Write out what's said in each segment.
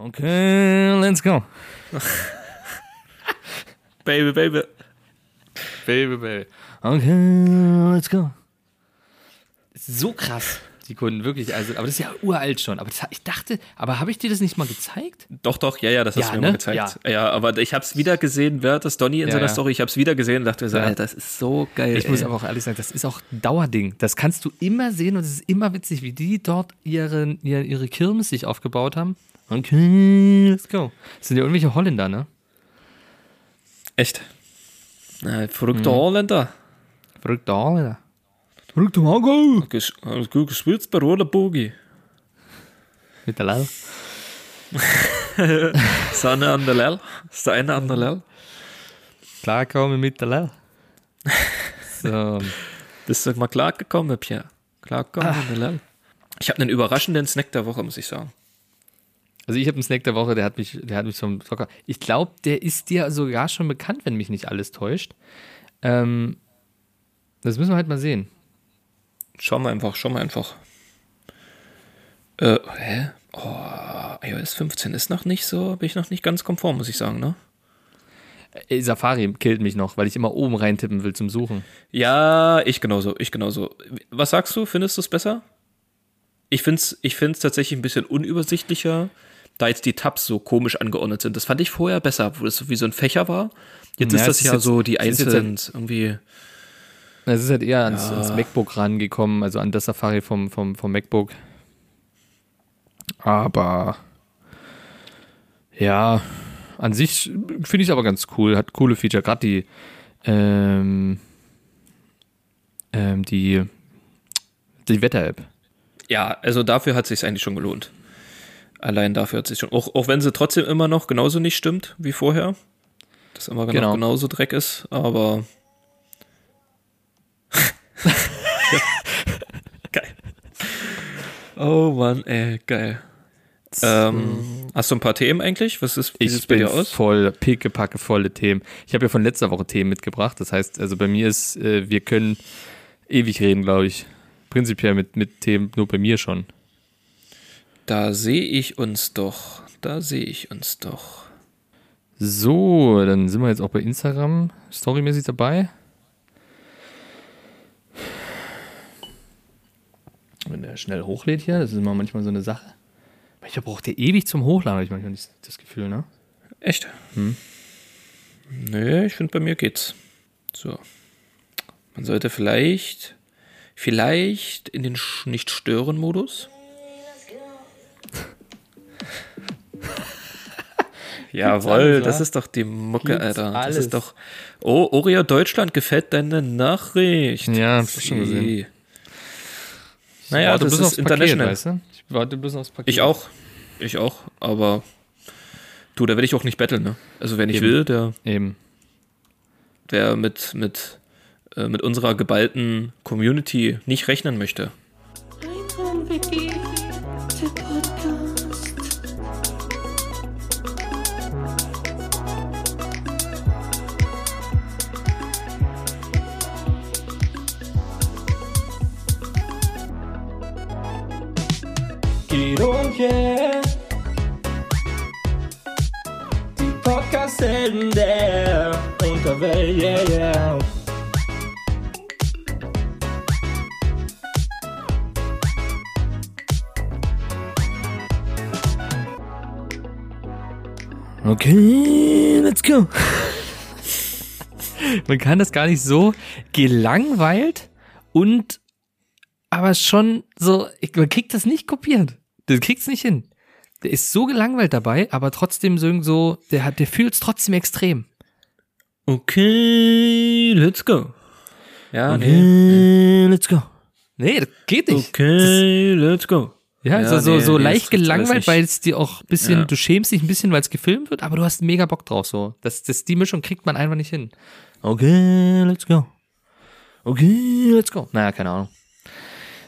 Okay, let's go. Baby, baby. Baby, baby. Okay, let's go. Das ist so krass, die Kunden, wirklich. Also, aber das ist ja uralt schon. Aber das, ich dachte, aber habe ich dir das nicht mal gezeigt? Doch, ja, das hast du mir mal gezeigt. Ja. Ja, aber ich habe es wieder gesehen, wer das, Donny in seiner Story, ich habe es wieder gesehen und dachte, ja, das ist so geil. Ich muss aber auch ehrlich sagen, das ist auch ein Dauerding. Das kannst du immer sehen und es ist immer witzig, wie die dort ihre Kirmes sich aufgebaut haben. Okay, let's go. Das sind ja irgendwelche Holländer, ne? Echt? Verrückte Holländer. Verrückte Holländer. Verrückte Mango. Gut gespürt bei Rollerbogi. Mit der Lel. Sonne an der Lel. Sonne an der Lel. Klarkommen mit der Lel. So. Bist du mal klargekommen, Pierre? Klargekommen mit der Lel. Ich habe einen überraschenden Snack der Woche, muss ich sagen. Also ich habe einen Snack der Woche, der hat mich zum Zocker. Ich glaube, der ist dir sogar schon bekannt, wenn mich nicht alles täuscht. Das müssen wir halt mal sehen. Schauen wir einfach. Hä? Oh, iOS 15 ist noch nicht so, bin ich noch nicht ganz konform, muss ich sagen, ne? Safari killt mich noch, weil ich immer oben reintippen will zum Suchen. Ja, ich genauso. Was sagst du, findest du es besser? Ich find's tatsächlich ein bisschen unübersichtlicher, da jetzt die Tabs so komisch angeordnet sind. Das fand ich vorher besser, wo das wie so ein Fächer war. Jetzt ja, ist das ja jetzt, so die einzelnen halt, irgendwie. Es ist halt eher ans MacBook rangekommen, also an das Safari vom MacBook. Aber ja, an sich finde ich es aber ganz cool. Hat coole Feature, gerade die die Wetter-App. Ja, also dafür hat es sich eigentlich schon gelohnt. Allein dafür hat es sich schon. Auch wenn sie trotzdem immer noch genauso nicht stimmt wie vorher. Das immer genau genauso Dreck ist, aber. Geil. Oh Mann, ey, geil. Hast du ein paar Themen eigentlich? Wie sieht's bei dir aus? Voll, pickepacke volle Themen. Ich habe ja von letzter Woche Themen mitgebracht. Das heißt, also bei mir ist, wir können ewig reden, glaube ich. Prinzipiell mit Themen nur bei mir schon. Da sehe ich uns doch. So, dann sind wir jetzt auch bei Instagram storymäßig dabei. Wenn der schnell hochlädt hier, das ist immer manchmal so eine Sache. Manchmal braucht der ewig zum Hochladen, habe ich manchmal nicht das Gefühl, ne? Echt? Nee, ich finde, bei mir geht's. So. Man sollte vielleicht in den Nicht-Stören-Modus? Jawohl, das ist doch die Mucke, gibt's, Alter. Das ist doch. Oh, Oreo Deutschland, gefällt deine Nachricht. Ja, das ist schon gesehen. Naja, du bist aufs Paket, weißt du? Ich warte bloß aufs Paket. Ich auch, aber du, da will ich auch nicht betteln, ne? Also, wer nicht will, der. Eben. Der mit unserer geballten Community nicht rechnen möchte. Geht und yeah, die Podcast-Helden der Unterwelt, yeah, yeah. Okay, let's go. Man kann das gar nicht so gelangweilt und aber schon so, man kriegt das nicht kopiert. Das kriegt's nicht hin. Der ist so gelangweilt dabei, aber trotzdem so, der fühlt's trotzdem extrem. Okay, let's go. Ja, okay, let's go. Nee, das geht nicht. Okay, let's go. Ja, also so leicht gelangweilt, weil es dir auch ein bisschen, du schämst dich ein bisschen, weil es gefilmt wird, aber du hast mega Bock drauf, so. Die Mischung kriegt man einfach nicht hin. Okay, let's go. Okay, let's go. Naja, keine Ahnung.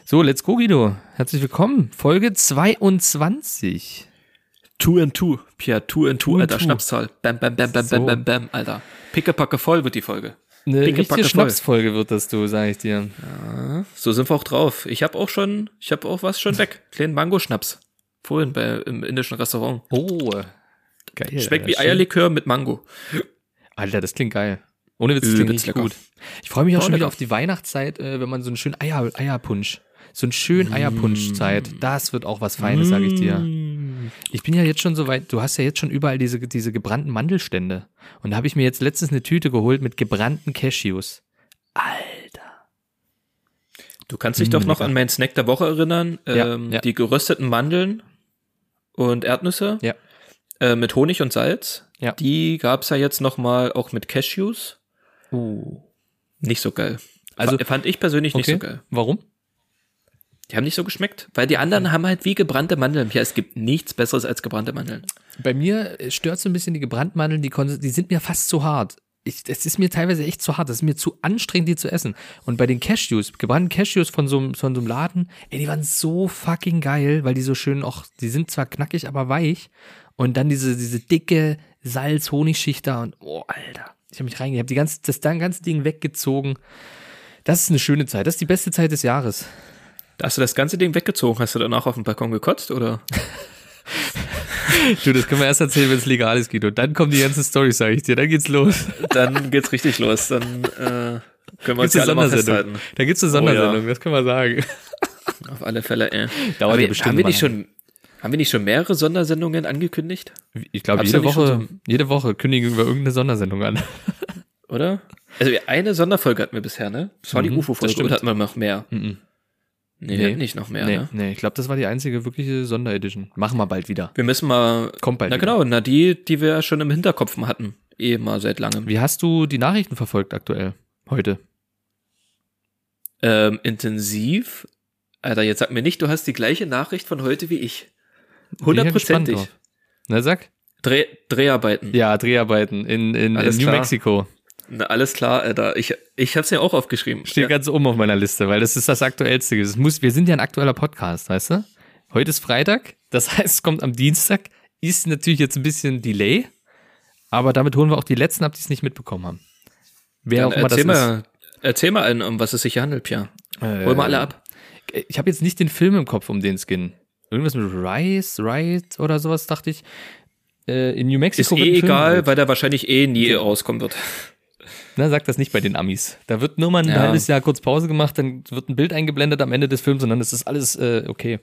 So, let's go, Guido. Herzlich willkommen. Folge 22. 2 and 2, Pierre, 2 and 2, Alter, two. Schnapszahl. Bam, bam, bam, bam, bam, bam, bam, Alter. Pickepacke voll wird die Folge. Eine richtige Schnapsfolge wird das, du, sag ich dir. Ja, so sind wir auch drauf. Ich hab auch was schon weg. Kleinen Mango-Schnaps. Vorhin im indischen Restaurant. Oh, geil. Schmeckt wie Eierlikör mit Mango. Alter, das klingt geil. Ohne Witz, das klingt richtig gut. Ich freue mich auch schon wieder auf die Weihnachtszeit, wenn man so einen schönen Eierpunsch, so einen schönen Eierpunschzeit, das wird auch was Feines, sage ich dir. Ich bin ja jetzt schon so weit, du hast ja jetzt schon überall diese gebrannten Mandelstände. Und da habe ich mir jetzt letztens eine Tüte geholt mit gebrannten Cashews. Alter. Du kannst dich doch noch an meinen Snack der Woche erinnern. Ja. Die gerösteten Mandeln und Erdnüsse mit Honig und Salz. Ja. Die gab es ja jetzt nochmal auch mit Cashews. Nicht so geil. Also fand ich persönlich nicht so geil. Warum? Die haben nicht so geschmeckt, weil die anderen haben halt wie gebrannte Mandeln. Ja, es gibt nichts Besseres als gebrannte Mandeln. Bei mir stört so ein bisschen die gebrannten Mandeln, die sind mir fast zu hart. Es ist mir teilweise echt zu hart, das ist mir zu anstrengend, die zu essen. Und bei den Cashews, gebrannten Cashews von so einem Laden, die waren so fucking geil, weil die so schön auch, die sind zwar knackig, aber weich. Und dann diese dicke Salz-Honigschicht da und Alter, ich habe mich reingegeben, ich habe das ganze Ding weggezogen. Das ist eine schöne Zeit, das ist die beste Zeit des Jahres. Hast du das ganze Ding weggezogen? Hast du danach auf dem Balkon gekotzt, oder? Du, das können wir erst erzählen, wenn es legal ist, Guido. Dann kommen die ganzen Storys, sage ich dir. Dann geht's los. Dann geht's richtig los. Dann können wir uns alle mal festhalten. Da gibt's eine Sondersendung, das können wir sagen. Auf alle Fälle, Dauert ja bestimmt haben wir nicht schon mehrere Sondersendungen angekündigt? Ich glaube, jede Woche kündigen wir irgendeine Sondersendung an. Oder? Also eine Sonderfolge hatten wir bisher, ne? Das war die UFO-Folge. Stimmt, hatten wir noch mehr. Nee, nicht noch mehr, ne? Nee, ich glaube, das war die einzige wirkliche Sonderedition. Machen wir bald wieder. Wir müssen mal... Kommt bald wieder. Genau, die wir ja schon im Hinterkopf hatten. Mal seit langem. Wie hast du die Nachrichten verfolgt aktuell? Heute? Intensiv. Alter, jetzt sag mir nicht, du hast die gleiche Nachricht von heute wie ich. 100%ig. Na, sag. Dreharbeiten. Ja, Dreharbeiten in New Mexico. Na, alles klar, Alter. Ich hab's ja auch aufgeschrieben. Steht ganz oben auf meiner Liste, weil das ist das Aktuellste. Wir sind ja ein aktueller Podcast, weißt du? Heute ist Freitag, das heißt, es kommt am Dienstag. Ist natürlich jetzt ein bisschen Delay, aber damit holen wir auch die Letzten ab, die es nicht mitbekommen haben. Wer auch immer das ist. Erzähl mal allen, um was es sich handelt, Pia. Hol mal alle ab. Ich habe jetzt nicht den Film im Kopf, um den es ging. Irgendwas mit Riot oder sowas, dachte ich. In New Mexico. Ist egal, weil der wahrscheinlich nie rauskommen wird. Na, sag das nicht bei den Amis. Da wird nur mal ein halbes Jahr kurz Pause gemacht, dann wird ein Bild eingeblendet am Ende des Films und dann ist das alles okay.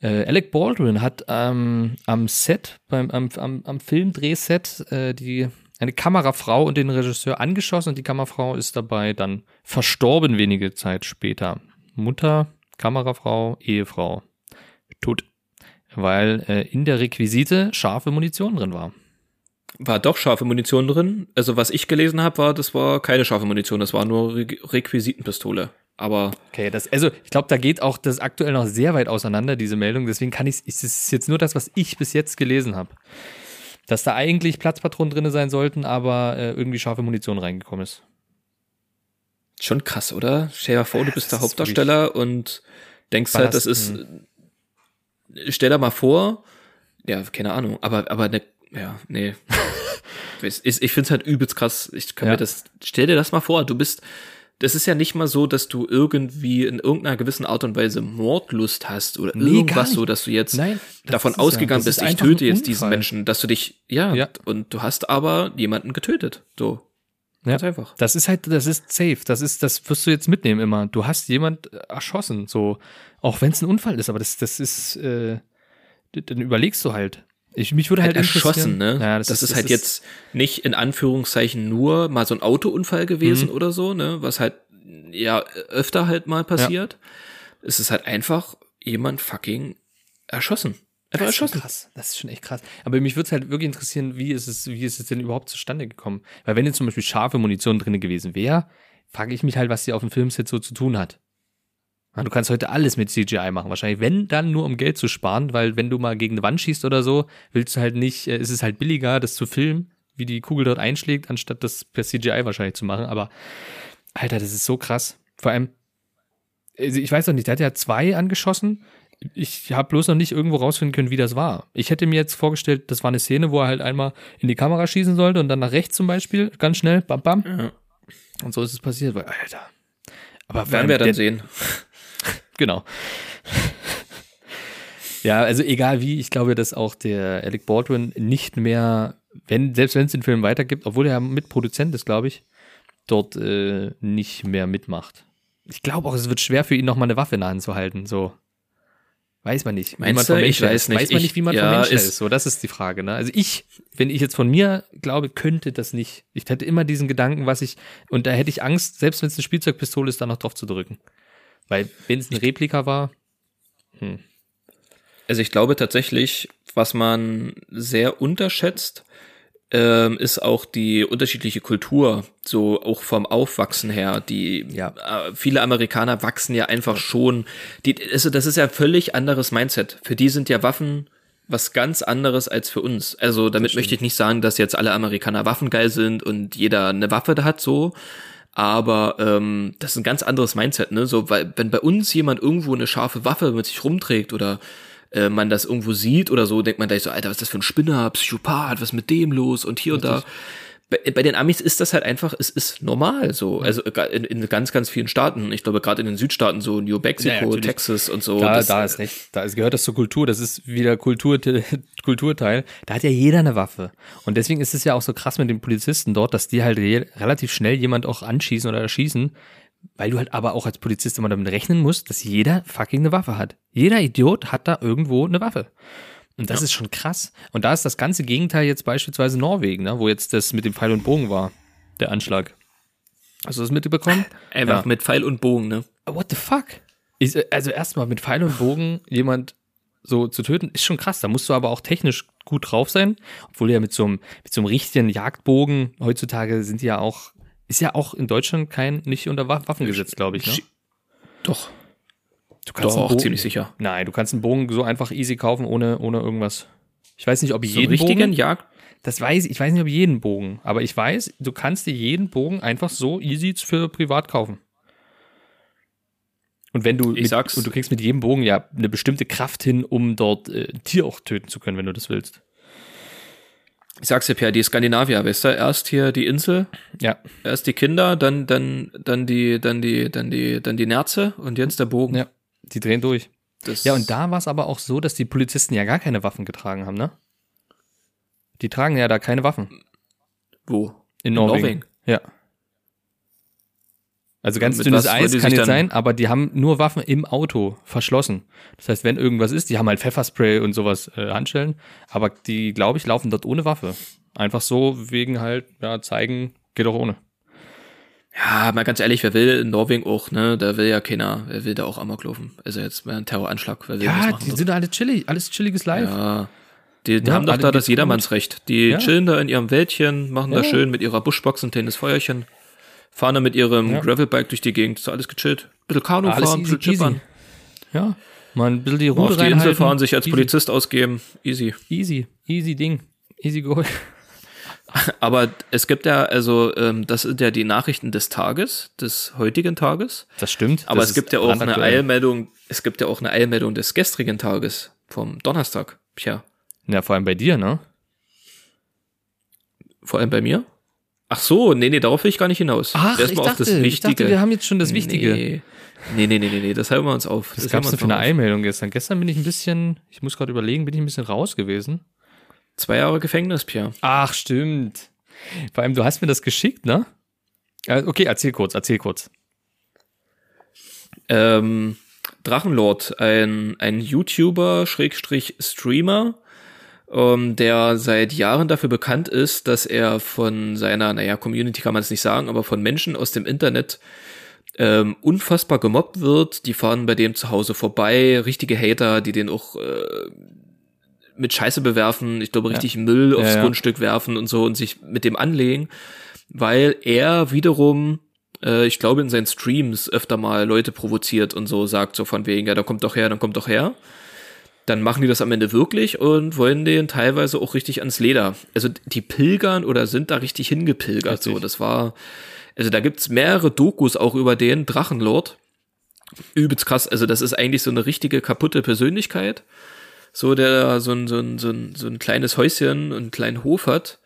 Alec Baldwin hat am Set, am Filmdrehset, eine Kamerafrau und den Regisseur angeschossen und die Kamerafrau ist dabei dann verstorben wenige Zeit später. Mutter, Kamerafrau, Ehefrau. Tot. Weil in der Requisite scharfe Munition drin war. War doch scharfe Munition drin. Also was ich gelesen habe, das war keine scharfe Munition, das war nur Requisitenpistole. Aber okay, ich glaube, da geht auch das aktuell noch sehr weit auseinander, diese Meldung. Deswegen es ist jetzt nur das, was ich bis jetzt gelesen habe. Dass da eigentlich Platzpatronen drin sein sollten, aber irgendwie scharfe Munition reingekommen ist. Schon krass, oder? Stell dir vor, du bist der Hauptdarsteller und denkst halt, das ist... Stell dir mal vor, ja, keine Ahnung, aber eine... Ja, nee. Ich find's halt übelst krass. Ich kann mir das, stell dir das mal vor, das ist ja nicht mal so, dass du irgendwie in irgendeiner gewissen Art und Weise Mordlust hast oder irgendwas so, dass du jetzt davon ausgegangen bist, ich töte jetzt diesen Menschen, dass du dich, und du hast aber jemanden getötet. So. Ja. Ganz einfach. Das ist halt, das ist safe. Das wirst du jetzt mitnehmen immer. Du hast jemand erschossen, so. Auch wenn es ein Unfall ist, aber das ist, dann überlegst du halt. Mich würde halt erschossen, ne? Ja, das ist halt jetzt nicht in Anführungszeichen nur mal so ein Autounfall gewesen oder so, ne? Was halt ja öfter halt mal passiert. Ja. Es ist halt einfach jemand fucking erschossen. Einfach erschossen. Krass. Das ist schon echt krass. Aber mich würde es halt wirklich interessieren, wie ist es denn überhaupt zustande gekommen? Weil wenn jetzt zum Beispiel scharfe Munition drin gewesen wäre, frage ich mich halt, was die auf dem Filmset so zu tun hat. Du kannst heute alles mit CGI machen, wahrscheinlich, wenn dann nur um Geld zu sparen, weil wenn du mal gegen eine Wand schießt oder so, willst du halt nicht, ist es halt billiger, das zu filmen, wie die Kugel dort einschlägt, anstatt das per CGI wahrscheinlich zu machen, aber Alter, das ist so krass. Vor allem, ich weiß doch nicht, der hat ja 2 angeschossen, ich habe bloß noch nicht irgendwo rausfinden können, wie das war. Ich hätte mir jetzt vorgestellt, das war eine Szene, wo er halt einmal in die Kamera schießen sollte und dann nach rechts zum Beispiel, ganz schnell, bam, bam. Ja. Und so ist es passiert, weil, Alter. Aber werden wir dann sehen. Genau. Ja, also egal wie, ich glaube, dass auch der Alec Baldwin nicht mehr, selbst wenn es den Film weitergibt, obwohl er Mitproduzent ist, glaube ich, dort nicht mehr mitmacht. Ich glaube auch, es wird schwer für ihn, nochmal eine Waffe in der Hand zu halten, so. Weiß man nicht. Meinst du? Ich weiß nicht. Weiß man nicht, wie man vom Mensch ist. So, das ist die Frage. Ne? Also wenn ich jetzt von mir glaube, könnte das nicht. Ich hätte immer diesen Gedanken, und da hätte ich Angst, selbst wenn es eine Spielzeugpistole ist, da noch drauf zu drücken. Weil, wenn es eine Replika war, Also ich glaube tatsächlich, was man sehr unterschätzt, ist auch die unterschiedliche Kultur, so auch vom Aufwachsen her. Viele Amerikaner wachsen ja einfach schon. Also das ist ja ein völlig anderes Mindset. Für die sind ja Waffen was ganz anderes als für uns. Also damit möchte ich nicht sagen, dass jetzt alle Amerikaner waffengeil sind und jeder eine Waffe hat, so. Aber das ist ein ganz anderes Mindset, ne? So, weil wenn bei uns jemand irgendwo eine scharfe Waffe mit sich rumträgt oder man das irgendwo sieht oder so, denkt man gleich so, Alter, was ist das für ein Spinner, Psychopath, was ist mit dem los und hier und da. Bei den Amis ist das halt einfach, es ist normal so, also in ganz, ganz vielen Staaten, ich glaube gerade in den Südstaaten, so New Mexico, ja, Texas und so. Da gehört das zur Kultur, das ist wieder Kulturteil, da hat ja jeder eine Waffe und deswegen ist es ja auch so krass mit den Polizisten dort, dass die halt relativ schnell jemand auch anschießen oder erschießen, weil du halt aber auch als Polizist immer damit rechnen musst, dass jeder fucking eine Waffe hat. Jeder Idiot hat da irgendwo eine Waffe. Und das ist schon krass. Und da ist das ganze Gegenteil jetzt beispielsweise Norwegen, ne? Wo jetzt das mit dem Pfeil und Bogen war, der Anschlag. Hast du das mitbekommen? Einfach mit Pfeil und Bogen, ne? What the fuck? Also erstmal mit Pfeil und Bogen jemand so zu töten, ist schon krass. Da musst du aber auch technisch gut drauf sein. Obwohl ja mit so einem richtigen Jagdbogen, heutzutage sind die ja auch, ist ja auch in Deutschland nicht unter Waffengesetz, glaube ich, ne? Doch. Du kannst doch, ziemlich sicher. Nein, du kannst einen Bogen so einfach easy kaufen, ohne irgendwas. Ich weiß nicht, ob jeden Bogen. So einen richtigen Jagd? Ich weiß nicht, ob jeden Bogen. Aber ich weiß, du kannst dir jeden Bogen einfach so easy für privat kaufen. Und du kriegst mit jedem Bogen ja eine bestimmte Kraft hin, um dort ein Tier auch töten zu können, wenn du das willst. Ich sag's dir, Pierre, die Skandinavier, weißt du, erst hier die Insel, ja, erst die Kinder, dann die Nerze und jetzt der Bogen. Ja, die drehen durch. Und da war es aber auch so, dass die Polizisten ja gar keine Waffen getragen haben, ne? Die tragen ja da keine Waffen. Wo? In Norwegen. Ja. Also ganz dünnes Eis kann jetzt sein, aber die haben nur Waffen im Auto verschlossen. Das heißt, wenn irgendwas ist, die haben halt Pfefferspray und sowas, Handschellen, aber die, glaube ich, laufen dort ohne Waffe. Einfach so wegen halt, ja, zeigen, geht auch ohne. Ja, mal ganz ehrlich, wer will in Norwegen auch, ne, da will ja keiner, wer will da auch Amok laufen. Also jetzt mal ein Terroranschlag. Sind alle chillig, alles chilliges Live. Ja. Die haben doch da das Jedermannsrecht. Die chillen da in ihrem Wäldchen, machen da schön mit ihrer Buschbox ein kleines Feuerchen. Fahren da mit ihrem Gravelbike durch die Gegend, ist alles gechillt. Ein bisschen Kanu fahren, ein bisschen chippern. Ja, mal ein bisschen die Ruhe reinhalten. Auf die Insel fahren, sich als Polizist ausgeben. Easy. Easy Ding. Easy go. Aber es gibt ja, also das sind ja die Nachrichten des Tages, des heutigen Tages. Das stimmt. Aber es gibt ja auch eine Eilmeldung, des gestrigen Tages, vom Donnerstag. Tja. Ja, vor allem bei dir, ne? Vor allem bei mir? Ach so, nee, darauf will ich gar nicht hinaus. Ach, ich dachte, wir haben jetzt schon das Wichtige. Nee, das halten wir uns auf. Was gab es denn für eine Eilmeldung gestern? Gestern bin ich ein bisschen, ich muss gerade überlegen, bin ich ein bisschen raus gewesen. 2 Jahre Gefängnis, Pierre. Ach, stimmt. Vor allem, du hast mir das geschickt, ne? Okay, erzähl kurz. Drachenlord, ein YouTuber, /Streamer, der seit Jahren dafür bekannt ist, dass er von seiner, Community kann man es nicht sagen, aber von Menschen aus dem Internet unfassbar gemobbt wird. Die fahren bei dem zu Hause vorbei, richtige Hater, die den auch mit Scheiße bewerfen, ich glaube richtig Müll aufs Grundstück werfen und so und sich mit dem anlegen, weil er wiederum, ich glaube in seinen Streams öfter mal Leute provoziert und so sagt, so von wegen, ja, dann kommt doch her. Dann machen die das am Ende wirklich und wollen den teilweise auch richtig ans Leder. Also die pilgern oder sind da richtig hingepilgert. Richtig. So, da gibt's mehrere Dokus auch über den Drachenlord. Übelst krass. Also das ist eigentlich so eine richtige kaputte Persönlichkeit. So, der so ein kleines Häuschen und einen kleinen Hof hat.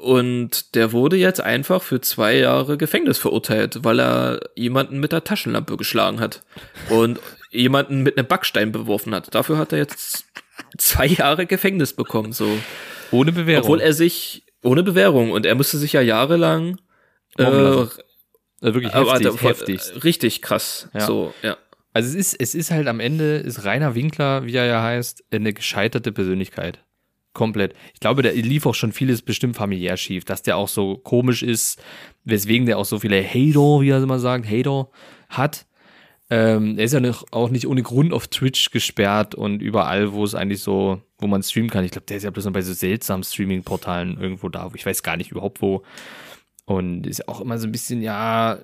Und der wurde jetzt einfach für 2 Jahre Gefängnis verurteilt, weil er jemanden mit der Taschenlampe geschlagen hat und jemanden mit einem Backstein beworfen hat. Dafür hat er jetzt 2 Jahre Gefängnis bekommen, so. Ohne Bewährung. Obwohl er sich, ohne Bewährung, und er musste sich ja jahrelang, wirklich heftig. Richtig krass, ja. So, ja. Also es ist halt am Ende, ist Rainer Winkler, wie er ja heißt, eine gescheiterte Persönlichkeit. Komplett. Ich glaube, der lief auch schon vieles bestimmt familiär schief, dass der auch so komisch ist, weswegen der auch so viele Hater, wie er immer sagt, Hater hat. Er ist ja auch nicht ohne Grund auf Twitch gesperrt und überall, wo es eigentlich so, wo man streamen kann. Ich glaube, der ist ja bloß noch bei so seltsamen Streaming-Portalen irgendwo da, wo ich weiß gar nicht überhaupt wo. Und ist ja auch immer so ein bisschen, ja,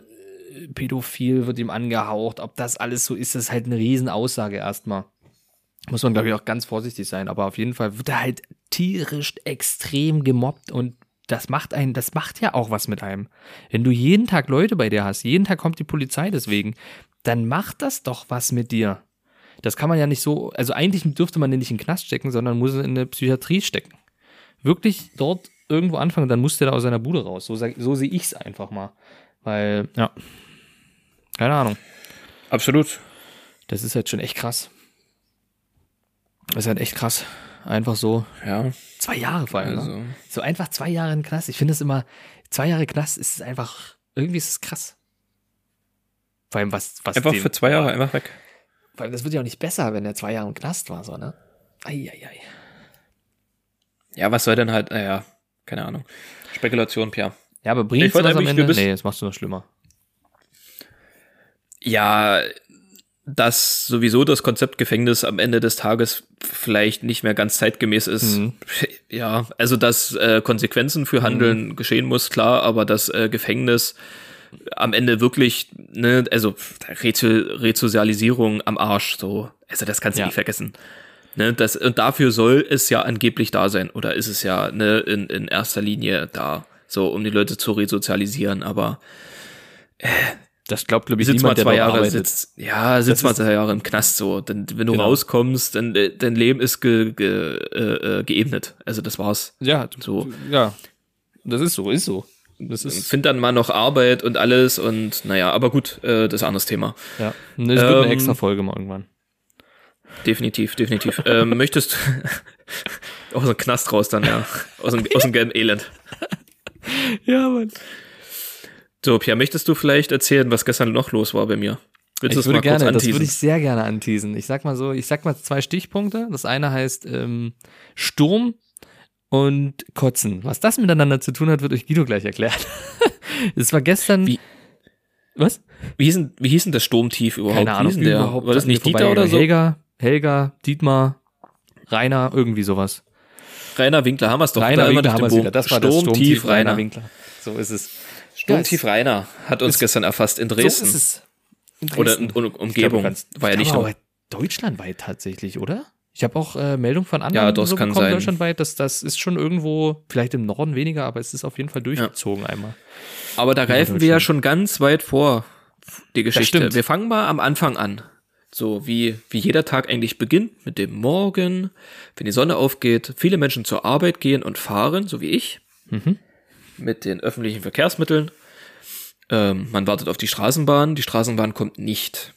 pädophil wird ihm angehaucht. Ob das alles so ist, das ist halt eine Riesenaussage erstmal. Muss man, glaube ich, auch ganz vorsichtig sein, aber auf jeden Fall wird er halt tierisch extrem gemobbt und das macht ja auch was mit einem. Wenn du jeden Tag Leute bei dir hast, jeden Tag kommt die Polizei deswegen, dann macht das doch was mit dir. Das kann man ja nicht so, also eigentlich dürfte man den nicht in den Knast stecken, sondern muss ihn in eine Psychiatrie stecken. Wirklich dort irgendwo anfangen, dann muss der da aus seiner Bude raus. So sehe ich es einfach mal. Weil, ja, keine Ahnung. Absolut. Das ist halt schon echt krass. Das ist halt echt krass. Einfach so. Ja. 2 Jahre vor allem. Also. Ne? So einfach 2 Jahre in Knast. Ich finde das immer, 2 Jahre Knast ist einfach, irgendwie ist es krass. Vor allem was einfach für 2 Jahre einfach weg. Vor allem, das wird ja auch nicht besser, wenn er 2 Jahre im Knast war, so, ne? Eieiei. Ja, was soll denn halt, naja, keine Ahnung. Spekulation, Pierre. Ja, aber bringst du das am Ende? Nee, das machst du noch schlimmer. Ja, dass sowieso das Konzept Gefängnis am Ende des Tages vielleicht nicht mehr ganz zeitgemäß ist. Mhm. Ja, also dass Konsequenzen für Handeln geschehen muss, klar, aber das Gefängnis am Ende wirklich, ne, also Resozialisierung am Arsch, so. Also das kannst du nicht vergessen. Ne, das, und dafür soll es ja angeblich da sein, oder ist es ja, ne, in erster Linie da, so, um die Leute zu resozialisieren, aber das glaubt, glaube ich, niemand, der dort arbeitet. Sitzt mal 2 Jahre im Knast, so. Denn wenn du rauskommst, dann dein Leben ist geebnet. Also das war's. Ja, so. Ja. Das ist so, ist so. Find dann mal noch Arbeit und alles und naja, aber gut, das ist ein anderes Thema. Ja, das wird eine extra Folge mal irgendwann. Definitiv. Möchtest du aus dem Knast raus dann, ja. Aus dem gelben Elend. Ja, Mann. So, Pia, möchtest du vielleicht erzählen, was gestern noch los war bei mir? Das würde ich sehr gerne anteasen. Ich sag mal 2 Stichpunkte. Das eine heißt Sturm und Kotzen. Was das miteinander zu tun hat, wird euch Guido gleich erklärt. Es war gestern. Was? Wie hieß denn das Sturmtief überhaupt? Keine Ahnung, überhaupt. War das nicht Dieter oder so? Helga, Dietmar, Rainer, irgendwie sowas. Rainer Winkler, haben wir es doch. Rainer Winkler haben wir es wieder. Das war das Sturmtief Rainer Winkler. So ist es. Sturmtief Rainer hat uns gestern erfasst in Dresden. So ist es. In Dresden. Oder in Umgebung. War ja nicht nur deutschlandweit tatsächlich, oder? Ich habe auch Meldungen von anderen so bekommen, deutschlandweit. Das ist schon irgendwo, vielleicht im Norden weniger, aber es ist auf jeden Fall durchgezogen einmal. Aber da greifen wir ja schon ganz weit vor, die Geschichte. Wir fangen mal am Anfang an. So wie jeder Tag eigentlich beginnt, mit dem Morgen, wenn die Sonne aufgeht, viele Menschen zur Arbeit gehen und fahren, so wie ich. Mhm. Mit den öffentlichen Verkehrsmitteln. Man wartet auf die Straßenbahn. Die Straßenbahn kommt nicht.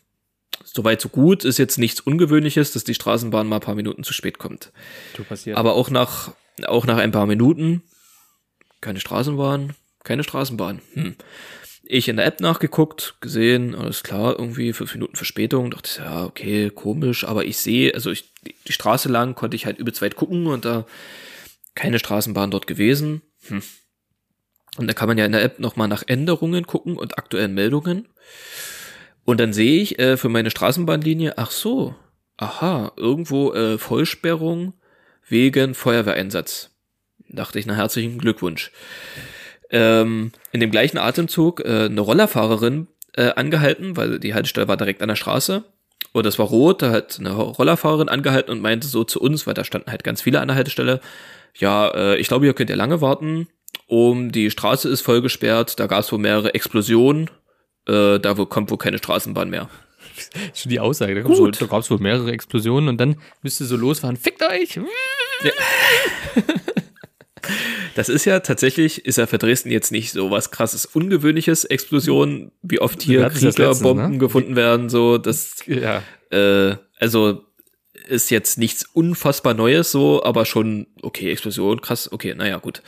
Soweit so gut, ist jetzt nichts Ungewöhnliches, dass die Straßenbahn mal ein paar Minuten zu spät kommt. Aber auch nach ein paar Minuten keine Straßenbahn. Ich in der App nachgeguckt, gesehen, alles klar, irgendwie 5 Minuten Verspätung. Dachte, ja, okay, komisch, aber ich sehe, also die Straße lang konnte ich halt übelst weit gucken und da keine Straßenbahn dort gewesen. Und da kann man ja in der App nochmal nach Änderungen gucken und aktuellen Meldungen. Und dann sehe ich für meine Straßenbahnlinie, irgendwo Vollsperrung wegen Feuerwehreinsatz. Dachte ich, na, herzlichen Glückwunsch. In dem gleichen Atemzug eine Rollerfahrerin angehalten, weil die Haltestelle war direkt an der Straße. Und das war rot, da hat eine Rollerfahrerin angehalten und meinte so zu uns, weil da standen halt ganz viele an der Haltestelle, ja, ich glaube, hier könnt ihr lange warten. Die Straße ist voll gesperrt, da gab es wohl mehrere Explosionen, da kommt wohl keine Straßenbahn mehr. Schon die Aussage, da gab es wohl mehrere Explosionen und dann müsst ihr so losfahren, fickt euch! Ja. Das ist ja tatsächlich, ist ja für Dresden jetzt nicht so was krasses Ungewöhnliches, Explosionen, wie oft hier Kriegerbomben, ne, gefunden werden, so, das, ja, also, ist jetzt nichts unfassbar Neues, so, aber schon, okay, Explosion, krass, okay, naja, gut.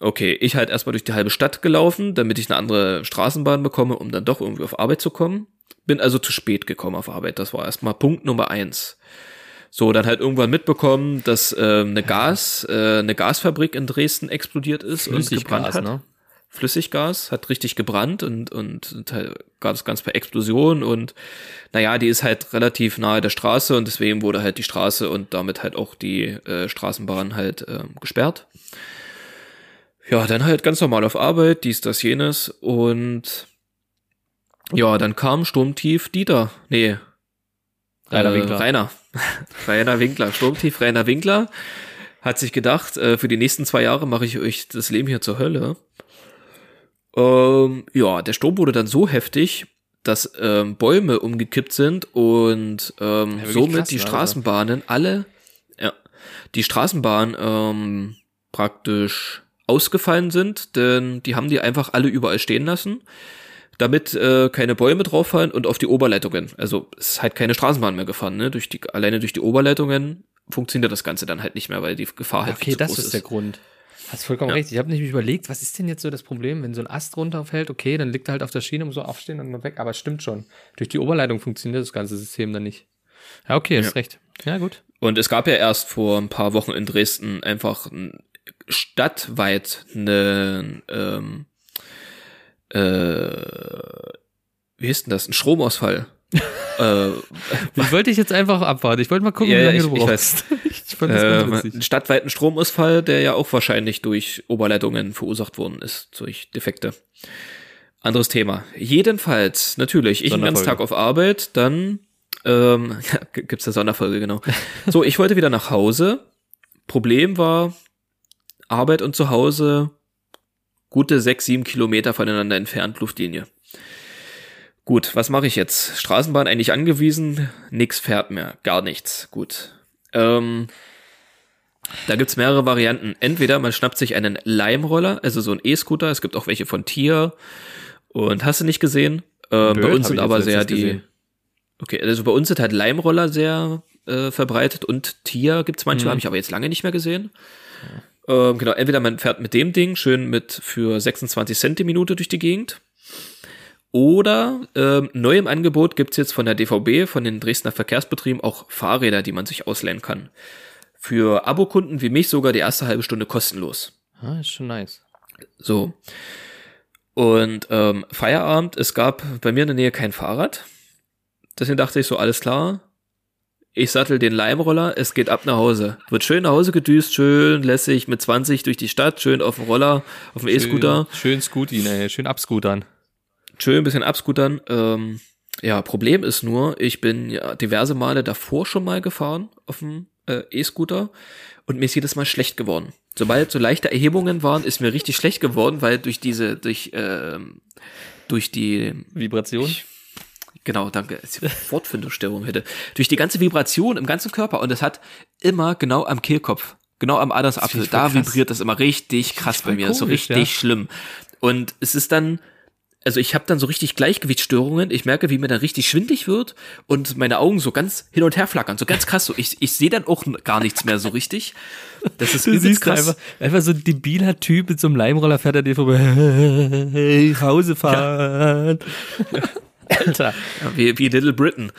Okay, ich halt erstmal durch die halbe Stadt gelaufen, damit ich eine andere Straßenbahn bekomme, um dann doch irgendwie auf Arbeit zu kommen. Bin also zu spät gekommen auf Arbeit, das war erstmal Punkt Nummer 1. So, dann halt irgendwann mitbekommen, dass eine Gasfabrik in Dresden explodiert ist und gebrannt hat. Ne? Flüssiggas, hat richtig gebrannt und halt gab es ganz paar Explosionen und naja, die ist halt relativ nahe der Straße und deswegen wurde halt die Straße und damit halt auch die Straßenbahn halt gesperrt. Ja, dann halt ganz normal auf Arbeit, dies, das, jenes und ja, dann kam Sturmtief Rainer Winkler hat sich gedacht, für die nächsten 2 Jahre mache ich euch das Leben hier zur Hölle. Ja, der Sturm wurde dann so heftig, dass Bäume umgekippt sind und somit krass, die Straßenbahnen, also praktisch ausgefallen sind, denn die haben die einfach alle überall stehen lassen, damit keine Bäume drauffallen und auf die Oberleitungen. Also es ist halt keine Straßenbahn mehr gefahren, ne? Alleine durch die Oberleitungen funktioniert das Ganze dann halt nicht mehr, weil die Gefahr halt viel zu groß ist. Okay, das ist der Grund. Hast vollkommen recht. Ich habe nicht überlegt, was ist denn jetzt so das Problem, wenn so ein Ast runterfällt, okay, dann liegt er halt auf der Schiene, muss so aufstehen und dann weg. Aber es stimmt schon. Durch die Oberleitung funktioniert das ganze System dann nicht. Ja, okay, hast recht. Ja, gut. Und es gab ja erst vor ein paar Wochen in Dresden einfach stadtweit eine wie hieß denn das? Ein Stromausfall. Ich wollte dich jetzt einfach abwarten. Ich wollte mal gucken, wie lange du brauchst. Ich fand das ganz witzig. Einen stadtweiten Stromausfall, der ja auch wahrscheinlich durch Oberleitungen verursacht worden ist, durch Defekte. Anderes Thema. Jedenfalls, natürlich, ich den ganzen Tag auf Arbeit, dann gibt's eine Sonderfolge, genau. So, ich wollte wieder nach Hause. Problem war, Arbeit und zu Hause gute 6-7 Kilometer voneinander entfernt, Luftlinie. Gut, was mache ich jetzt? Straßenbahn eigentlich angewiesen, nix fährt mehr, gar nichts. Gut. Da gibt's mehrere Varianten. Entweder man schnappt sich einen Leimroller, also so einen E-Scooter, es gibt auch welche von Tier und hast du nicht gesehen. Bei uns sind aber sehr die gesehen. Okay, also bei uns sind halt Leimroller sehr verbreitet und Tier gibt's manchmal, habe ich aber jetzt lange nicht mehr gesehen. Ja. Genau, entweder man fährt mit dem Ding schön mit für 26 Cent die Minute durch die Gegend. Oder neu im Angebot gibt's jetzt von der DVB, von den Dresdner Verkehrsbetrieben, auch Fahrräder, die man sich ausleihen kann. Für Abokunden wie mich sogar die erste halbe Stunde kostenlos. Ah, ist schon nice. So. Und Feierabend, es gab bei mir in der Nähe kein Fahrrad. Deswegen dachte ich so, alles klar, ich sattel den Leimroller, es geht ab nach Hause. Wird schön nach Hause gedüst, schön lässig mit 20 durch die Stadt, schön auf dem Roller, auf dem E-Scooter. Schön Scooty, ne, schön abscootern. Schön ein bisschen abscootern. Ja, Problem ist nur, ich bin ja diverse Male davor schon mal gefahren auf dem E-Scooter und mir ist jedes Mal schlecht geworden. Sobald so leichte Erhebungen waren, ist mir richtig schlecht geworden, weil durch die Vibration. Genau, danke. Wortfindungsstörung hätte. Durch die ganze Vibration im ganzen Körper und es hat immer genau am Kehlkopf, genau am Adamsapfel, da vibriert das immer richtig krass bei mir. Komisch, so richtig schlimm. Und es ist dann, also ich habe dann so richtig Gleichgewichtsstörungen, ich merke, wie mir dann richtig schwindlig wird und meine Augen so ganz hin und her flackern, so ganz krass, so ich sehe dann auch gar nichts mehr so richtig. Das ist übelst krass. Einfach so ein debiler Typ mit so einem Leimroller fährt er dir vorbei, hey, Hause fahren. Ja. Alter. Ja, wie Little Britain.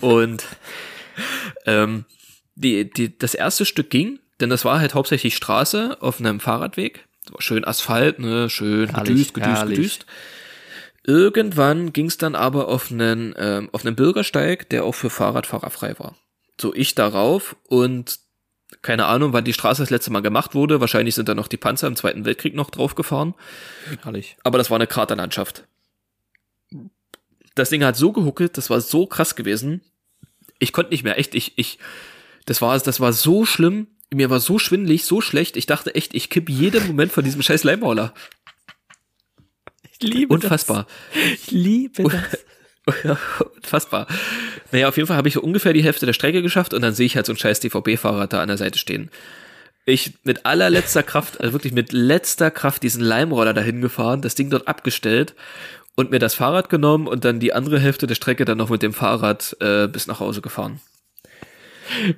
Und das erste Stück ging, denn das war halt hauptsächlich Straße auf einem Fahrradweg. Schön Asphalt, ne, schön gedüst. Irgendwann ging es dann aber auf einen Bürgersteig, der auch für Fahrradfahrer frei war. So, ich darauf und keine Ahnung, wann die Straße das letzte Mal gemacht wurde. Wahrscheinlich sind da noch die Panzer im Zweiten Weltkrieg noch drauf gefahren. Herrlich. Aber das war eine Kraterlandschaft. Das Ding hat so gehuckelt, das war so krass gewesen. Ich konnte nicht mehr, echt, das war so schlimm. Mir war so schwindelig, so schlecht, ich dachte echt, ich kippe jeden Moment von diesem scheiß Leimroller. Ich liebe unfassbar. Das. Ich liebe das. Unfassbar. Naja, auf jeden Fall habe ich so ungefähr die Hälfte der Strecke geschafft und dann sehe ich halt so einen scheiß DVB-Fahrrad da an der Seite stehen. ich mit allerletzter Kraft, also wirklich mit letzter Kraft diesen Leimroller dahin gefahren, das Ding dort abgestellt und mir das Fahrrad genommen und dann die andere Hälfte der Strecke dann noch mit dem Fahrrad bis nach Hause gefahren.